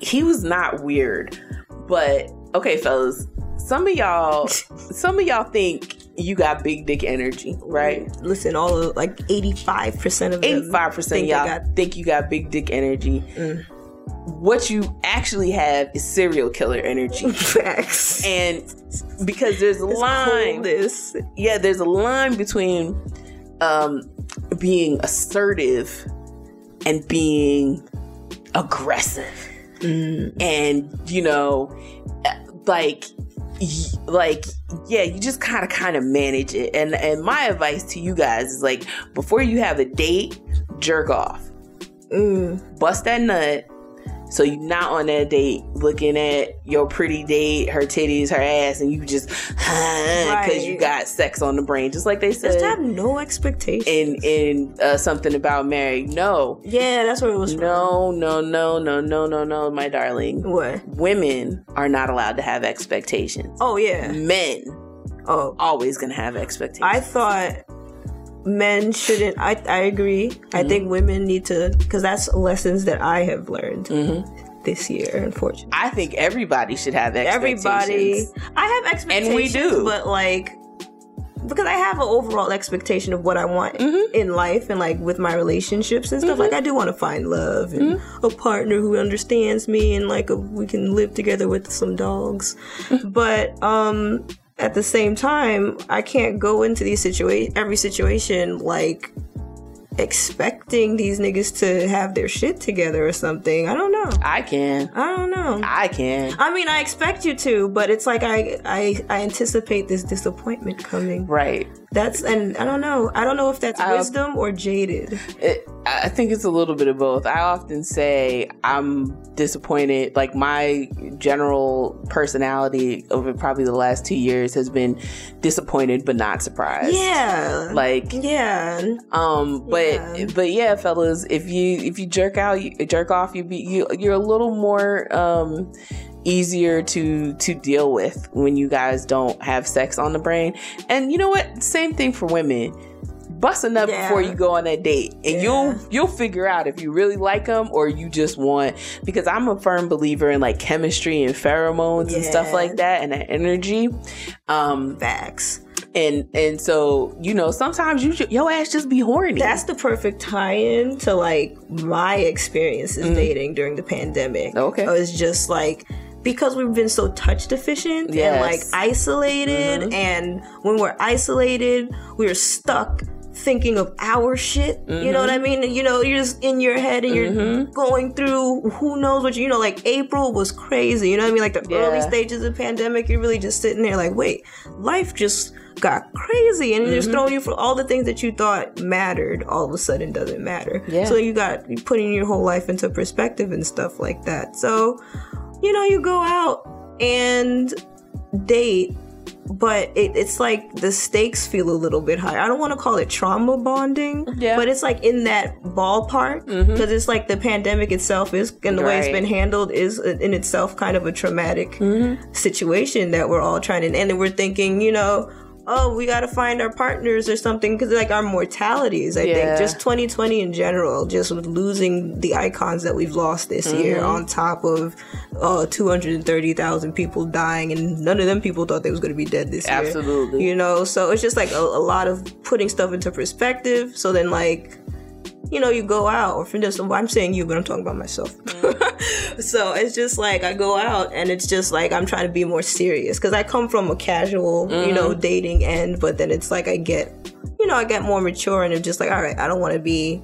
He was not weird, but okay, fellas, some of y'all, some of y'all think you got big dick energy, right? Listen, all of like eighty-five percent of them eighty-five percent think y'all got- think you got big dick energy. Mm. What you actually have is serial killer energy. Facts. And because there's a it's line, coldest. yeah, there's a line between um, being assertive and being aggressive. Mm. And you know, like, like, yeah, you just kind of, kind of manage it. And and my advice to you guys is like, before you have a date, jerk off, mm. bust that nut, so you're not on that date looking at your pretty date, her titties, her ass, and you just huh, because you got sex on the brain, just like they said. Just have no expectations. And and uh, something about married. No. Yeah, that's what it was. No, from. no, no, no, no, no, no, my darling. What? Women are not allowed to have expectations. Oh yeah. Men. Oh, always gonna have expectations. I thought. Men shouldn't. I I agree. Mm-hmm. I think women need to, because that's lessons that I have learned mm-hmm. this year. Unfortunately, I think everybody should have expectations. Everybody, I have expectations, and we do. But like, because I have an overall expectation of what I want mm-hmm. in life, and like with my relationships and stuff. Mm-hmm. Like, I do want to find love and mm-hmm. a partner who understands me, and like a, we can live together with some dogs. But um. At the same time, I can't go into these situa- every situation like expecting these niggas to have their shit together or something. I don't know. I can. I don't know. I can. I mean, I expect you to, but it's like I, I, I anticipate this disappointment coming. Right. That's, and I don't know. I don't know if that's I, wisdom or jaded. It, I think it's a little bit of both. I often say I'm disappointed. Like, my general personality over probably the last two years has been disappointed but not surprised. Yeah. Like, yeah. Um, but yeah. but yeah, fellas, if you if you jerk out, you jerk off, you be you you're a little more um easier to to deal with when you guys don't have sex on the brain. And you know what, same thing for women. Busting up yeah. before you go on that date, and yeah. you'll you'll figure out if you really like them or you just want, because I'm a firm believer in like chemistry and pheromones yeah. and stuff like that, and that energy. um facts And and so, you know, sometimes you your ass just be horny. That's the perfect tie-in to, like, my experiences mm. dating during the pandemic. Okay. It was just, like, because we've been so touch deficient yes. and, like, isolated. Mm-hmm. And when we're isolated, we're stuck thinking of our shit. Mm-hmm. You know what I mean? And, you know, you're just in your head and you're mm-hmm. going through who knows what, you, you know, like April was crazy. You know what I mean? Like, the yeah. early stages of the pandemic, you're really just sitting there like, wait, life just got crazy, and mm-hmm. it's throwing you for all the things that you thought mattered, all of a sudden doesn't matter. Yeah. So you got you're putting your whole life into perspective and stuff like that. So, you know, you go out and date, but it, it's like the stakes feel a little bit higher. I don't want to call it trauma bonding, yeah. but it's like in that ballpark, because mm-hmm. it's like the pandemic itself is, and the right. way it's been handled is in itself kind of a traumatic mm-hmm. situation that we're all trying to, and then we're thinking, you know, oh, we got to find our partners or something, because like our mortalities, I yeah. think, just twenty twenty in general, just with losing the icons that we've lost this mm-hmm. year, on top of uh, two hundred thirty thousand people dying, and none of them people thought they was going to be dead this Absolutely. year. Absolutely. You know, so it's just like a, a lot of putting stuff into perspective. So then, like, you know, you go out, or from this, I'm saying you, but I'm talking about myself. Mm. So it's just like I go out, and it's just like I'm trying to be more serious, because I come from a casual, mm. you know, dating end, but then it's like I get, you know, I get more mature, and it's just like, all right, I don't want to be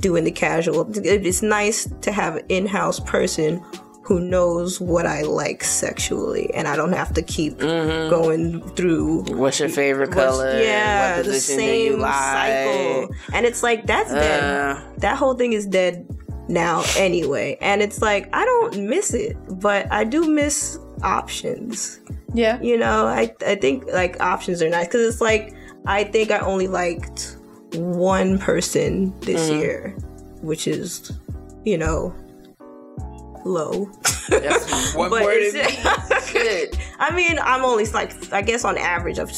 doing the casual. It's nice to have an in-house person who knows what I like sexually, and I don't have to keep mm-hmm. going through what's your favorite what's, color, yeah, what the same cycle. And it's like, that's uh, dead. That whole thing is dead now anyway. And it's like, I don't miss it, but I do miss options. Yeah. You know, I I think like options are nice, because it's like, I think I only liked one person this mm-hmm. year, which is, you know, low. That's what word it means. Shit. I mean, I'm only like, I guess on average of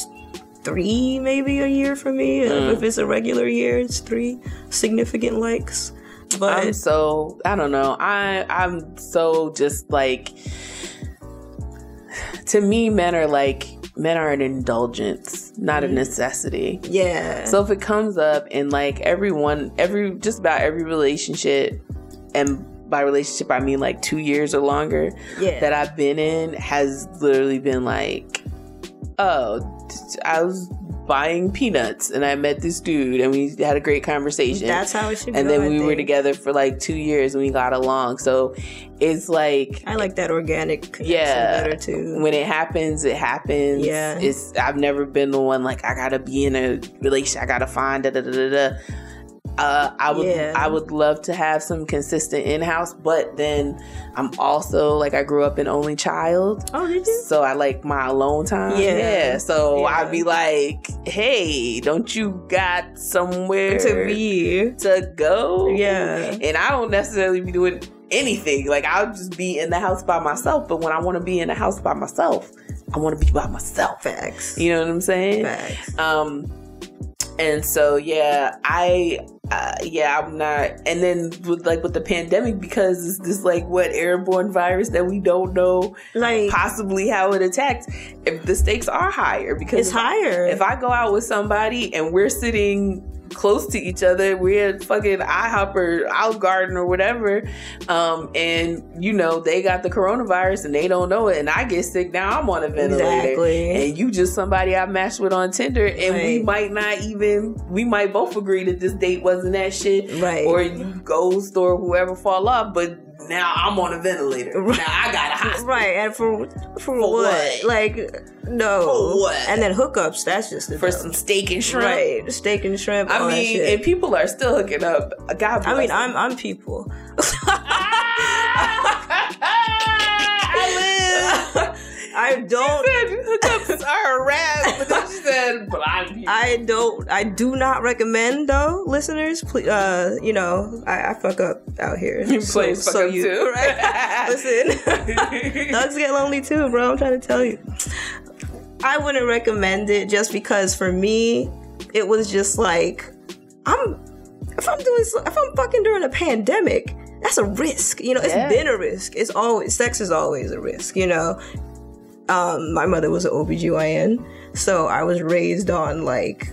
three maybe a year for me. Mm. If it's a regular year, it's three significant likes. But I'm so, I don't know. I I'm so just like, to me, men are like, men are an indulgence, not a necessity. Yeah. So if it comes up in like everyone, every, just about every relationship, and by relationship I mean like two years or longer, yeah, that I've been in, has literally been like, oh, I was buying peanuts and I met this dude and we had a great conversation. That's how it should be. And then we were together for like two years and we got along. So it's like, I like that organic connection yeah, better too. When it happens, it happens. Yeah. It's, I've never been the one like, I gotta be in a relationship, I gotta find da da da da. Uh, I would yeah. I would love to have some consistent in-house, but then I'm also like, I grew up an only child. Oh, did you? So I like my alone time. Yeah. yeah. So yeah. I'd be like, hey, don't you got somewhere to be to go? Yeah. And I don't necessarily be doing anything. Like, I'll just be in the house by myself. But when I want to be in the house by myself, I want to be by myself. Facts. You know what I'm saying? Facts. Um, and so yeah, I. Uh, yeah, I'm not. And then with like with the pandemic, because it's this like what airborne virus that we don't know like possibly how it attacks. If the stakes are higher, because it's if higher. I, if I go out with somebody and we're sitting close to each other, we're at fucking IHOP or Olive Garden or whatever, um, and you know they got the coronavirus and they don't know it, and I get sick, now I'm on a ventilator, exactly. and you just somebody I matched with on Tinder, and right. we might not even, we might both agree that this date wasn't that shit, right? Or you ghost or whoever fall off, but now I'm on a ventilator. Right. Now I got a hospital. Right, and for for, for what? what? Like, no. For what? And then hookups, that's just for dumb. some steak and shrimp. Right, steak and shrimp. I mean, shit. And people are still hooking up. God bless I mean, them. I'm I'm people. I live. I don't. She said hookups are a wrap, but then she said blind people. I don't. I do not recommend though, listeners. Please, uh, you know, I, I fuck up out here. You so, play so fuck up you, too, right? Listen, thugs get lonely too, bro. I'm trying to tell you. I wouldn't recommend it just because for me, it was just like, I'm if I'm doing if I'm fucking during a pandemic, that's a risk. You know, it's yeah. been a risk. It's always sex is always a risk. You know. Um, my mother was an O B G Y N, so I was raised on, like,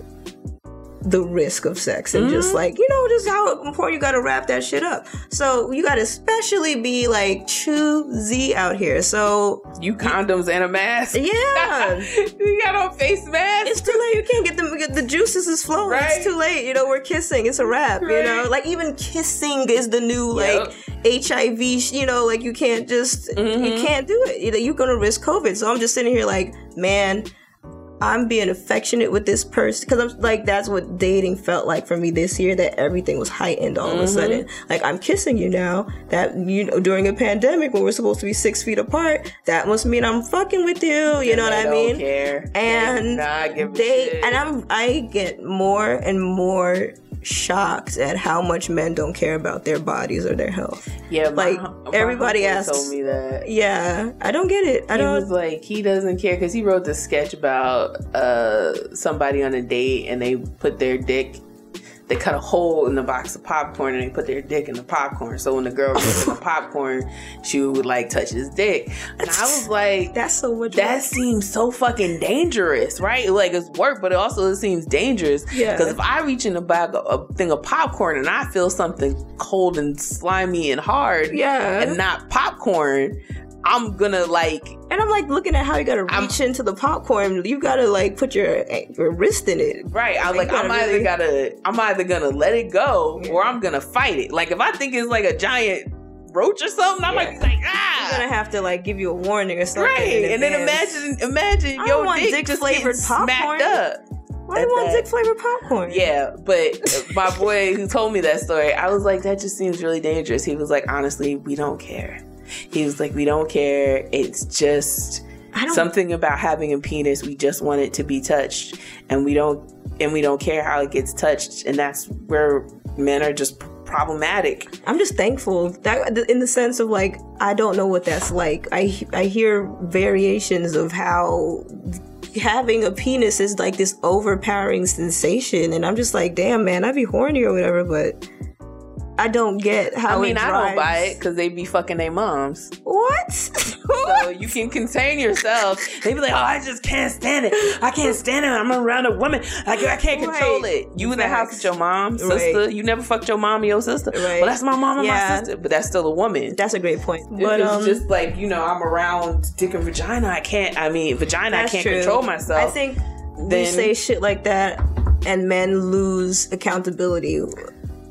the risk of sex and mm-hmm. just, like, you know, just how important you gotta wrap that shit up. So you gotta especially be, like, choosy out here, so... You condoms you, and a mask? Yeah! You got on face mask? It's too late, you can't get the, get the juices is flowing, right? It's too late, you know, we're kissing, it's a wrap, right. you know? Like, even kissing is the new, yep. like... H I V, you know, like you can't just, mm-hmm. you can't do it. You know, you're gonna risk COVID. So I'm just sitting here like, man, I'm being affectionate with this person, because I'm like, that's what dating felt like for me this year. That everything was heightened all mm-hmm. of a sudden. Like, I'm kissing you now. That, you know, during a pandemic when we're supposed to be six feet apart, that must mean I'm fucking with you. You and know what I mean? Don't care. And nah, they and I'm I get more and more shocked at how much men don't care about their bodies or their health. Yeah, my, like my everybody asks. Told me that. Yeah, I don't get it. I he don't. Was like, he doesn't care, because he wrote this sketch about uh somebody on a date and they put their dick. They cut a hole in the box of popcorn and they put their dick in the popcorn. So when the girl was in the popcorn, she would like touch his dick. And I was like, that's so much that work. Seems so fucking dangerous, right? Like, it's work, but it also it seems dangerous. Because yeah. if I reach in a bag of, a thing of popcorn and I feel something cold and slimy and hard yeah. and not popcorn, I'm gonna like, and I'm like looking at how you gotta reach I'm, into the popcorn. You gotta like put your, your wrist in it, right? I'm like, I'm either really... gotta, I'm either gonna let it go yeah. or I'm gonna fight it. Like, if I think it's like a giant roach or something, I yeah. might be like, ah. We're gonna have to like give you a warning or something. Right. And then imagine, imagine I your dick, dick just flavored popcorn. Smacked up. Why do you want dick flavored popcorn? Yeah, but my boy who told me that story, I was like, that just seems really dangerous. He was like, honestly, we don't care. He was like, we don't care. It's just something about having a penis. We just want it to be touched, and we don't, and we don't care how it gets touched. And that's where men are just problematic. I'm just thankful that, in the sense of like, I don't know what that's like. I I hear variations of how having a penis is like this overpowering sensation, and I'm just like, damn, man, I'd be horny or whatever, but I don't get how. I mean, it drives. I don't buy it because they be fucking their moms. What? So you can contain yourself. They be like, oh, I just can't stand it. I can't stand it. I'm around a woman. I, I can't control right. it. You in the house with your mom, sister. Right. You never fucked your mom and your sister. Right. Well, that's my mom and yeah. my sister, but that's still a woman. That's a great point. But it's um, just like, you know, I'm around dick and vagina. I can't. I mean, vagina. I can't true. control myself. I think then, we say shit like that, and men lose accountability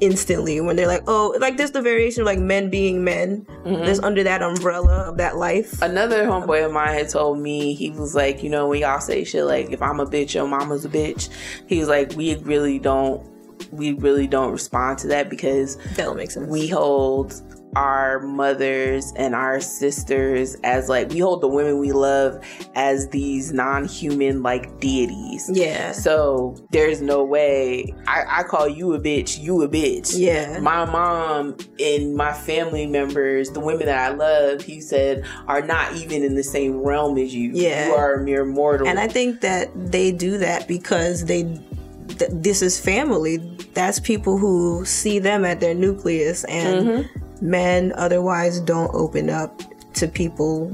instantly when they're like, oh, like there's the variation of like men being men. Mm-hmm. There's under that umbrella of that life. Another homeboy of mine had told me, he was like, you know, we all say shit like, if I'm a bitch, your mama's a bitch. He was like, we really don't, we really don't respond to that because that don't make sense. We hold our mothers and our sisters as like, we hold the women we love as these non-human like deities. Yeah. So there's no way I, I call you a bitch, you a bitch. Yeah. My mom and my family members, the women that I love, he said, are not even in the same realm as you. Yeah. You are a mere mortal. And I think that they do that because they th- this is family. That's people who see them at their nucleus, and mm-hmm. men otherwise don't open up to people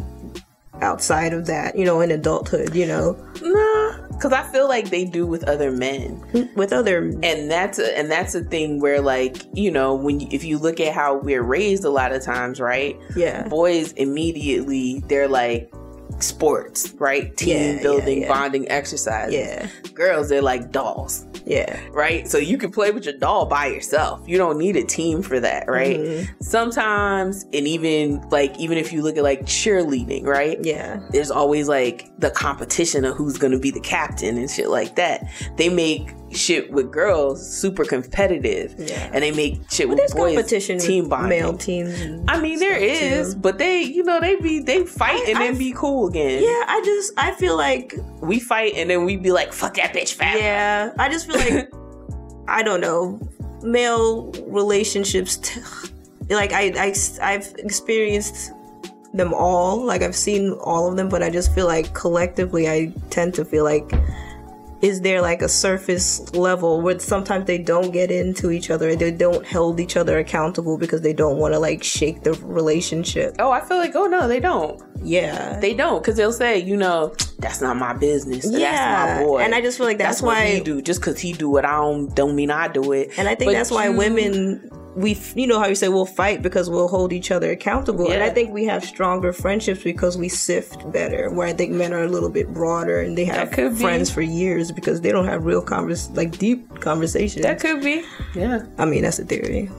outside of that, you know, in adulthood, you know. Nah, because I feel like they do with other men, with other, and that's a, and that's a thing where, like, you know, when you, if you look at how we're raised a lot of times, right? Yeah, boys immediately they're like sports, right? Team yeah, building, yeah, yeah. bonding, exercise. Yeah, girls they're like dolls. Yeah. Right? So you can play with your doll by yourself. You don't need a team for that, right? Mm-hmm. Sometimes, and even like, even if you look at like cheerleading, right? Yeah. There's always like the competition of who's going to be the captain and shit like that. They make shit with girls super competitive. Yeah. And they make shit but with boys competition team with bonding. Male teams. I mean, there is, too. But they, you know, they be, they fight I, and I, then be cool again. Yeah. I just, I feel like we fight and then we be like, fuck that bitch fat. Yeah. I just feel like, I don't know, male relationships, t- like I, I, I've experienced them all. Like I've seen all of them, but I just feel like collectively, I tend to feel like, is there like a surface level where sometimes they don't get into each other and they don't hold each other accountable because they don't want to like shake the relationship? Oh, I feel like, oh no, they don't. Yeah. They don't, because they'll say, you know, that's not my business. Yeah. That's my boy. And I just feel like that's, that's why. That's what he do. Just because he do it, I don't, don't mean I do it. And I think but that's you, why women, we, you know how you say we'll fight because we'll hold each other accountable. Yeah. And I think we have stronger friendships because we sift better, where I think men are a little bit broader and they have friends be. for years because they don't have real convers, like deep conversations. That could be. Yeah. I mean, that's a theory.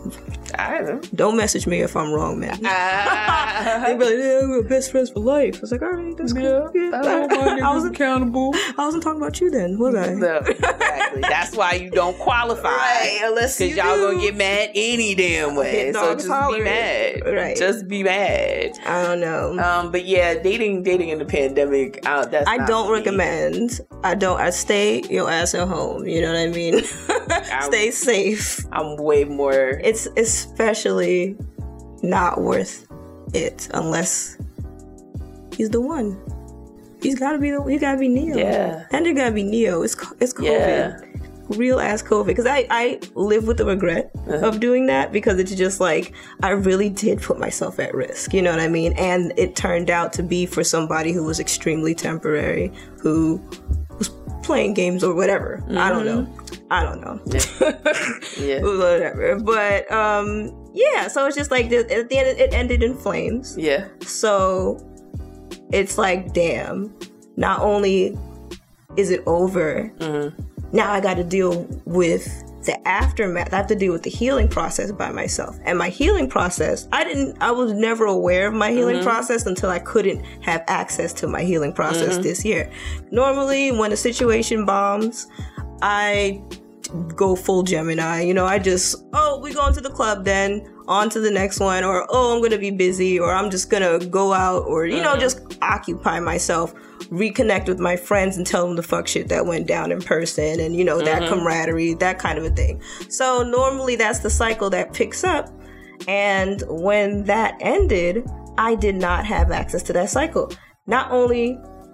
I don't. Don't message me if I'm wrong, man. Uh, they be like, yeah, we're best friends for life. I was like, all right, that's yeah, cool. Yeah. I, don't I wasn't accountable. I wasn't talking about you then, was I? No, exactly. That's why you don't qualify. Right, unless you do. Because y'all gonna get mad any damn way. So just be mad. Right. Just be mad. I don't know. Um, but yeah, dating, dating in the pandemic. Uh, that's I don't recommend. Me. I don't. I stay your ass at home. You know what I mean? Stay safe. I'm way more. It's especially not worth it unless he's the one. He's gotta be the. You gotta be Neo. Yeah. And you gotta be Neo. It's it's COVID. Yeah. Real ass COVID. Because I, I live with the regret uh-huh. of doing that, because it's just like, I really did put myself at risk. You know what I mean? And it turned out to be for somebody who was extremely temporary, who was playing games or whatever. Mm-hmm. I don't know. I don't know. Yeah. yeah. Whatever. But um, yeah. So it's just like this, at the end, it ended in flames. Yeah. So it's like, damn. Not only is it over. Mm-hmm. Now I got to deal with the aftermath. I have to deal with the healing process by myself. And my healing process, I didn't, I was never aware of my healing mm-hmm. process until I couldn't have access to my healing process mm-hmm. this year. Normally, when a situation bombs, I go full Gemini. You know, I just, oh, we going to the club then. On to the next one, or oh, I'm going to be busy, or I'm just going to go out, or, you know, just occupy myself, reconnect with my friends and tell them the fuck shit that went down in person, and, you know, that mm-hmm. camaraderie, that kind of a thing. So normally that's the cycle that picks up. And when that ended, I did not have access to that cycle. Not only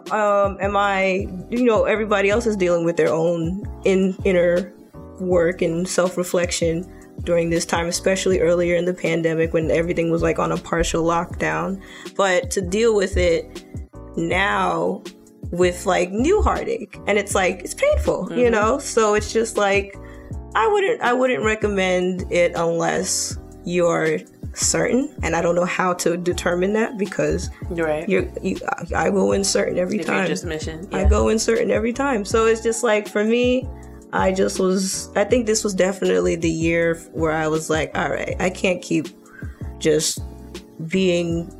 um, am I, you know, everybody else is dealing with their own in, inner work and self-reflection during this time, especially earlier in the pandemic when everything was like on a partial lockdown. But to deal with it now with like new heartache, and it's like, it's painful, mm-hmm. you know? So it's just like, I wouldn't, I wouldn't recommend it unless you're certain. And I don't know how to determine that, because right. you're, you, I, I go in certain every if time. You're just mission, yeah. I go in certain every time. So it's just like, for me, I just was, I think this was definitely the year where I was like, all right, I can't keep just being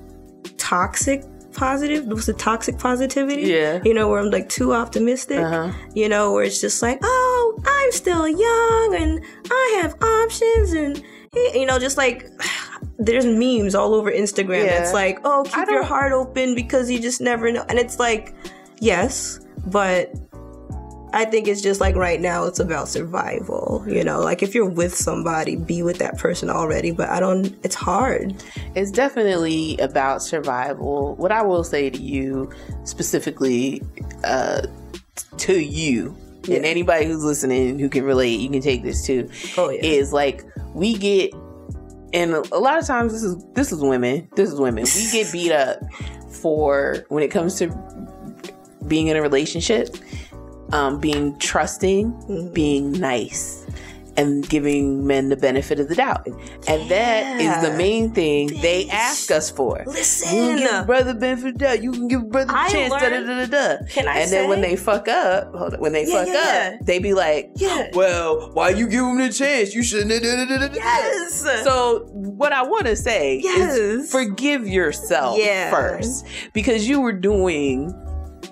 toxic positive. What's the toxic positivity? Yeah. You know, where I'm like too optimistic, uh-huh. you know, where it's just like, oh, I'm still young and I have options, and, you know, just like... There's memes all over Instagram yeah. that's like, oh, keep your heart open because you just never know. And it's like, yes, but... I think it's just like right now it's about survival, you know, like if you're with somebody, be with that person already. But I don't, it's hard. It's definitely about survival. What I will say to you specifically, uh, to you yeah. and anybody who's listening who can relate, you can take this too, oh, yeah. is like we get, and a lot of times this is, this is women, this is women, we get beat up for when it comes to being in a relationship. Um, being trusting, mm-hmm. being nice, and giving men the benefit of the doubt. And yeah. that is the main thing Bitch. They ask us for. Listen. You can give brother benefit of the doubt. You can give brother a chance. Da, da, da, da. Can I and say? Then when they fuck up, hold on, when they yeah, fuck yeah, up, yeah. they be like, yeah. well, why you give them the chance? You shouldn't. Da, da, da, da, da. Yes. So what I want to say yes. is forgive yourself yeah. first. Because you were doing...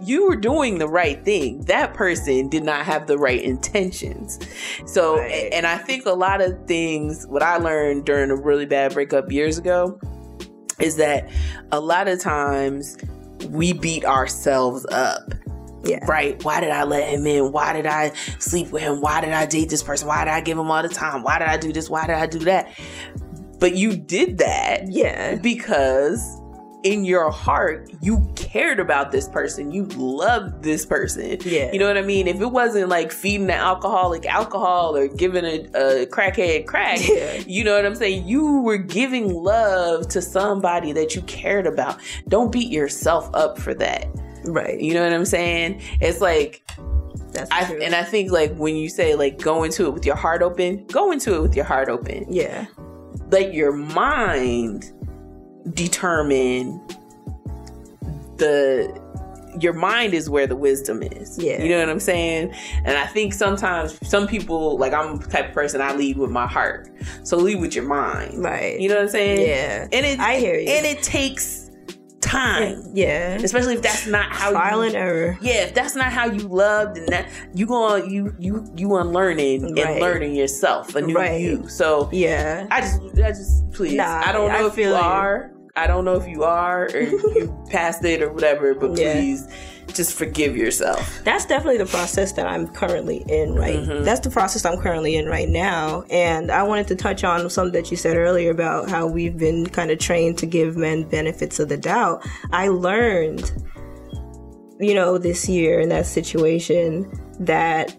You were doing the right thing. That person did not have the right intentions. So, right. and I think a lot of things, what I learned during a really bad breakup years ago is that a lot of times we beat ourselves up. Yeah. Right? Why did I let him in? Why did I sleep with him? Why did I date this person? Why did I give him all the time? Why did I do this? Why did I do that? But you did that. Yeah. Because... in your heart, you cared about this person. You loved this person. Yeah. You know what I mean? If it wasn't like feeding the alcoholic alcohol or giving a, a crackhead crack, yeah. you know what I'm saying? You were giving love to somebody that you cared about. Don't beat yourself up for that. Right. You know what I'm saying? It's like... That's I, and I think like when you say like go into it with your heart open, go into it with your heart open. Yeah. Let your mind... determine the your mind is where the wisdom is. Yeah. You know what I'm saying? And I think sometimes some people, like I'm the type of person, I lead with my heart. So lead with your mind. Right. You know what I'm saying? Yeah. And it I hear you. And it takes time. Yeah. Especially if that's not how trial you, and error. Yeah, if that's not how you loved, and that you going you you you unlearning right. and learning yourself a new right. you. So yeah. I just I just please nah, I don't know I if feel you are. I don't know if you are or you passed it or whatever, but yeah. please just forgive yourself. That's definitely the process that I'm currently in, right? Mm-hmm. That's the process I'm currently in right now. And I wanted to touch on something that you said earlier about how we've been kind of trained to give men benefits of the doubt. I learned, you know, this year in that situation that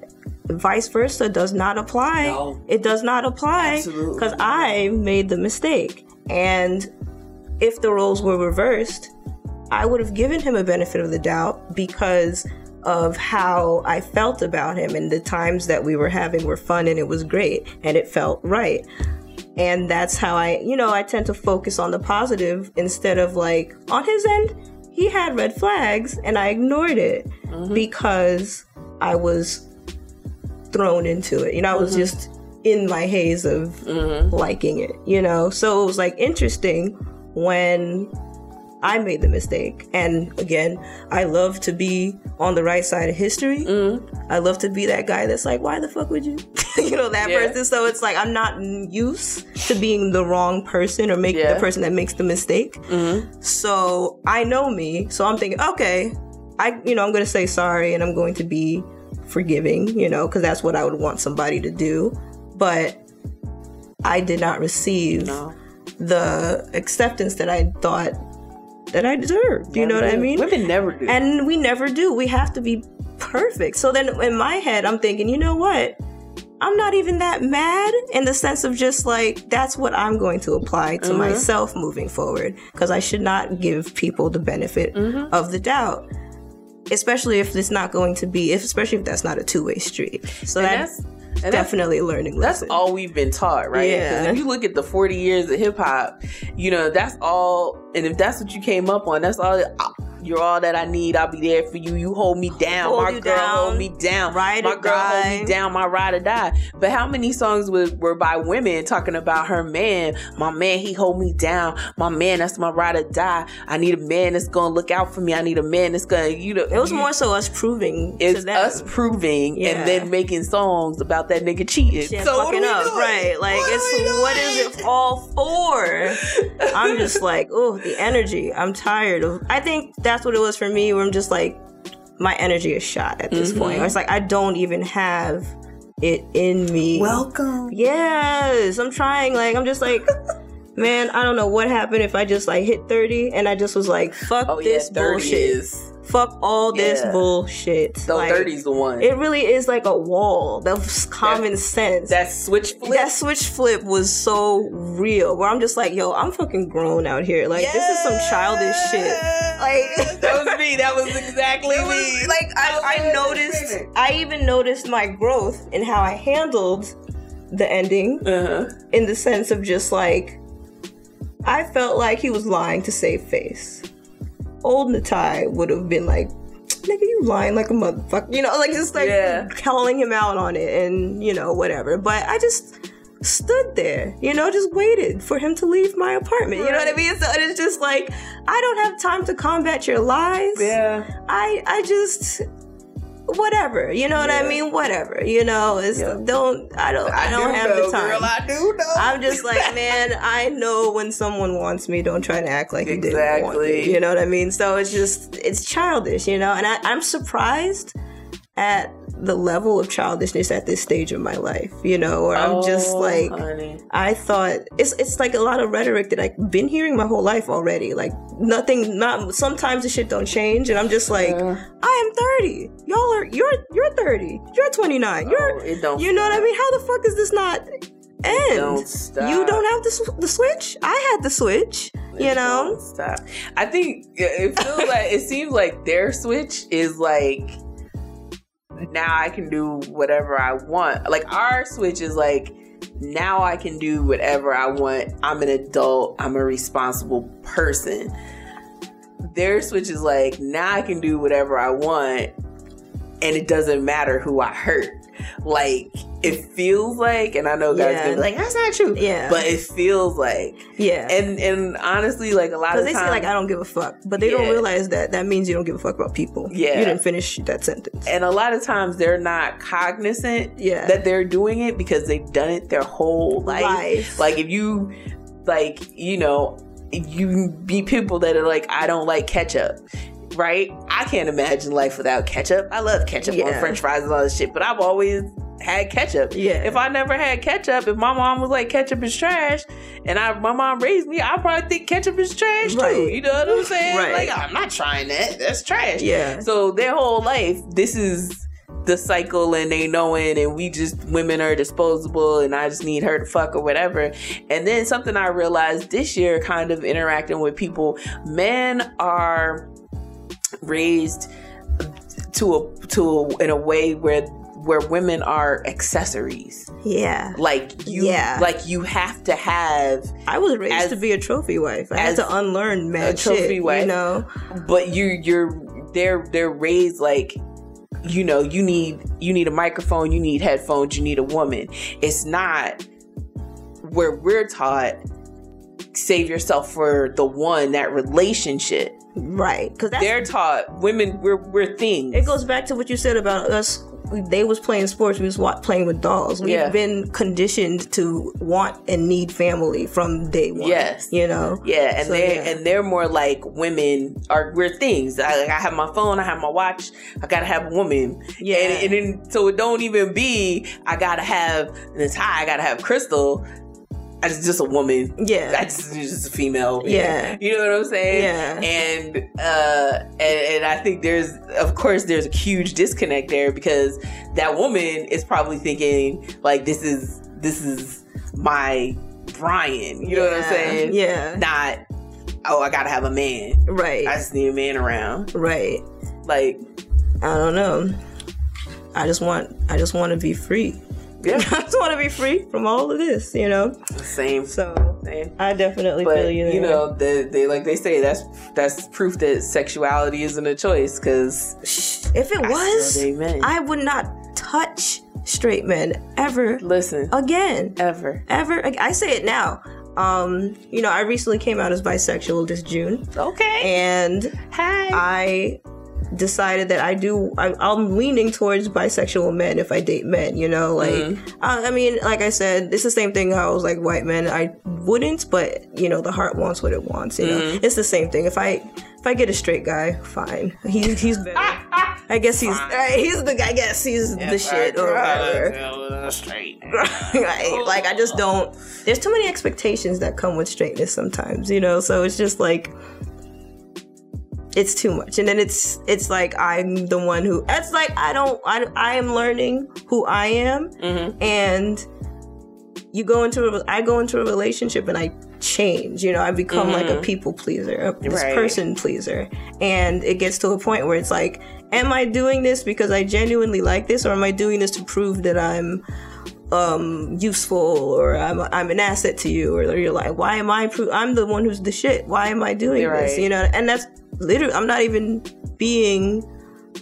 vice versa does not apply. No. It does not apply because I made the mistake. And if the roles were reversed, I would have given him a benefit of the doubt because of how I felt about him, and the times that we were having were fun and it was great and it felt right. And that's how I, you know, I tend to focus on the positive instead of like on his end, he had red flags and I ignored it mm-hmm. because I was thrown into it. You know, I was mm-hmm. just in my haze of mm-hmm. liking it, you know? So it was like interesting when I made the mistake. And again, I love to be on the right side of history. Mm-hmm. I love to be that guy that's like, why the fuck would you? You know, that yeah. person. So it's like, I'm not used to being the wrong person or make yeah. the person that makes the mistake. Mm-hmm. So I know me. So I'm thinking, okay, I, you know, I'm going to say sorry and I'm going to be forgiving, you know, because that's what I would want somebody to do. But I did not receive no. the acceptance that I thought that I deserved. You yeah, know what I mean? Women never do. And we never do. We have to be perfect. So then in my head, I'm thinking, you know what? I'm not even that mad in the sense of just like, that's what I'm going to apply to mm-hmm. myself moving forward, because I should not give people the benefit mm-hmm. of the doubt. Especially if it's not going to be, if especially if that's not a two-way street. So and that's, that's and definitely that's, a learning lesson. That's all we've been taught, right? Yeah. 'Cause if you look at the forty years of hip-hop, you know, that's all, and if that's what you came up on, that's all, you're all that I need, I'll be there for you, you hold me down, hold my girl down, hold me down, ride my girl die. hold me down, my ride or die. But how many songs were, were by women talking about her man, my man, he hold me down, my man, that's my ride or die, I need a man that's gonna look out for me, I need a man that's gonna, you know. It was more so us proving it's to them. us proving yeah. and then making songs about that nigga cheating. Shit, so fucking up, doing? right? Like, what it's what is it all for? I'm just like, oh, the energy, I'm tired of, I think that That's what it was for me, where I'm just like, my energy is shot at this mm-hmm. point. It's like, I don't even have it in me. Welcome. Yes, I'm trying. Like, I'm just like, man, I don't know what happened if I just like hit thirty and I just was like, fuck oh, this yeah, bullshit. Is- Fuck all this yeah. bullshit. The like, thirties the one. It really is like a wall. That's common that, sense. That switch flip. That switch flip was so real. Where I'm just like, yo, I'm fucking grown out here. Like, yes. this is some childish shit. Like, that was me. That was exactly was, me. Like, I, I, I noticed. I even noticed my growth in how I handled the ending. Uh-huh. In the sense of just like, I felt like he was lying to save face. Old Natty would have been like, nigga, you lying like a motherfucker. You know, like, just like yeah. calling him out on it and, you know, whatever. But I just stood there, you know, just waited for him to leave my apartment. Right. You know what I mean? So it's just like, I don't have time to combat your lies. Yeah. I, I just... whatever, you know what yeah. I mean? Whatever, you know, it's yeah. don't, I don't, I, I don't do have know, the time. Girl, I do know. I'm just like, man, I know when someone wants me, don't try to act like exactly. you didn't want me, you know what I mean? So it's just, it's childish, you know, and I, I'm surprised at the level of childishness at this stage of my life, you know, or I'm oh, just like, honey. I thought it's it's like a lot of rhetoric that I've been hearing my whole life already. Like nothing, not sometimes the shit don't change, and I'm just like, uh, I am thirty. Y'all are you're you're thirty. You're twenty-nine. Oh, you're it don't you know stop. What I mean? How the fuck is this not end? Don't stop. You don't have the sw- the switch. I had the switch. It you know. Don't stop. I think it feels like it seems like their switch is like, now I can do whatever I want. Like, our switch is like, now I can do whatever I want. I'm an adult. I'm a responsible person. Their switch is like, now I can do whatever I want, and it doesn't matter who I hurt. Like, it feels like, and I know guys yeah. gonna be like, that's not true. Yeah. But it feels like. Yeah. And and honestly, like, a lot of times. Because they say, like, I don't give a fuck. But they yeah. don't realize that that means you don't give a fuck about people. Yeah. You didn't finish that sentence. And a lot of times they're not cognizant yeah. that they're doing it because they've done it their whole life. life. Like, if you, like, you know, you be people that are like, I don't like ketchup. Right? I can't imagine life without ketchup. I love ketchup yeah. on french fries and all this shit, but I've always had ketchup. Yeah. If I never had ketchup, if my mom was like, ketchup is trash, and I my mom raised me, I probably think ketchup is trash right. too. You know what I'm saying? Right. Like, I'm not trying that. That's trash. Yeah. So their whole life, this is the cycle, and they knowing, and we just, women are disposable, and I just need her to fuck or whatever. And then something I realized this year, kind of interacting with people, men are raised to a to a, in a way where where women are accessories. Yeah. Like you yeah. like you have to have I was raised as, to be a trophy wife. I had to unlearn mad a trophy shit, wife. You know. But you you're they're they're raised like, you know, you need you need a microphone, you need headphones, you need a woman. It's not where we're taught, save yourself for the one, that relationship. Right. Because they're taught women, we're we're things. It goes back to what you said about us. They was playing sports. We was playing with dolls. We've yeah. been conditioned to want and need family from day one. Yes, you know. Yeah, and so, they yeah. and they're more like women are we're things. I, like I have my phone. I have my watch. I gotta have a woman. Yeah, and, and then so it don't even be. I gotta have and it's high. I gotta have Crystal. I just, just a woman. Yeah, I just, just a female. Yeah, you know what I'm saying. Yeah, and uh, and and I think there's, of course, there's a huge disconnect there because that woman is probably thinking like, this is this is my Brian. You know yeah. what I'm saying? Yeah. Not, oh, I gotta have a man. Right. I just need a man around. Right. Like, I don't know. I just want. I just want to be free. Yeah. I just want to be free from all of this, you know. Same. So same. I definitely but, feel you. There. You know, they, they like they say that's that's proof that sexuality isn't a choice. Because if it I was, I would not touch straight men ever. Listen, again, ever, ever. I say it now. Um, you know, I recently came out as bisexual this June. Okay. And hi. I. decided that I do I, I'm leaning towards bisexual men if I date men, you know, like mm. I, I mean, like I said, it's the same thing how I was like white men I wouldn't, but you know, the heart wants what it wants, you mm. know, it's the same thing. If I if I get a straight guy, fine, he's he's better. I guess he's uh, he's the I guess he's if the shit I or whatever straight. Right. Like I just don't there's too many expectations that come with straightness sometimes, you know, so it's just like it's too much. And then it's it's like I'm the one who... It's like I don't... I, I am learning who I am. Mm-hmm. And you go into... A, I go into a relationship and I change. You know, I become mm-hmm. like a people pleaser. A, this right. person pleaser. And it gets to a point where it's like, am I doing this because I genuinely like this? Or am I doing this to prove that I'm... um useful, or I'm I'm an asset to you, or you're like, why am I pro- I'm the one who's the shit, why am I doing you're this right. you know? And that's literally, I'm not even being,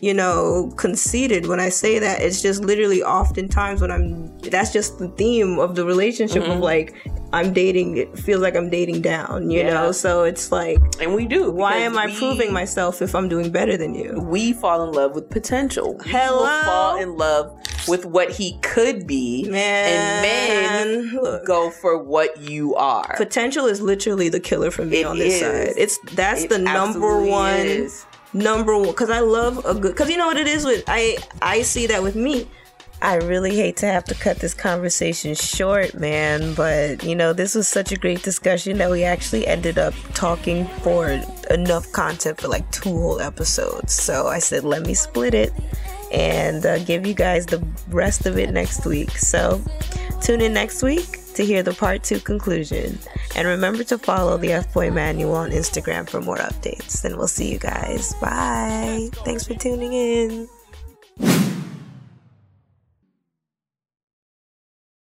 you know, conceited when I say that. It's just literally oftentimes when I'm that's just the theme of the relationship mm-hmm. of like I'm dating, it feels like I'm dating down, you yeah. know, so it's like, and we do why am I we, proving myself if I'm doing better than you? We fall in love with potential. Hello. We fall in love with what he could be, man. And men Look, go for what you are. Potential is literally the killer for me it on this is. side. It's that's it the number one, is. number one. Because I love a good. Because you know what it is with I. I see that with me. I really hate to have to cut this conversation short, man. But you know, this was such a great discussion that we actually ended up talking for enough content for like two whole episodes. So I said, let me split it. And uh, give you guys the rest of it next week. So tune in next week to hear the part two conclusion. And remember to follow the F-Boy Manual on Instagram for more updates. And we'll see you guys. Bye. Thanks for tuning in.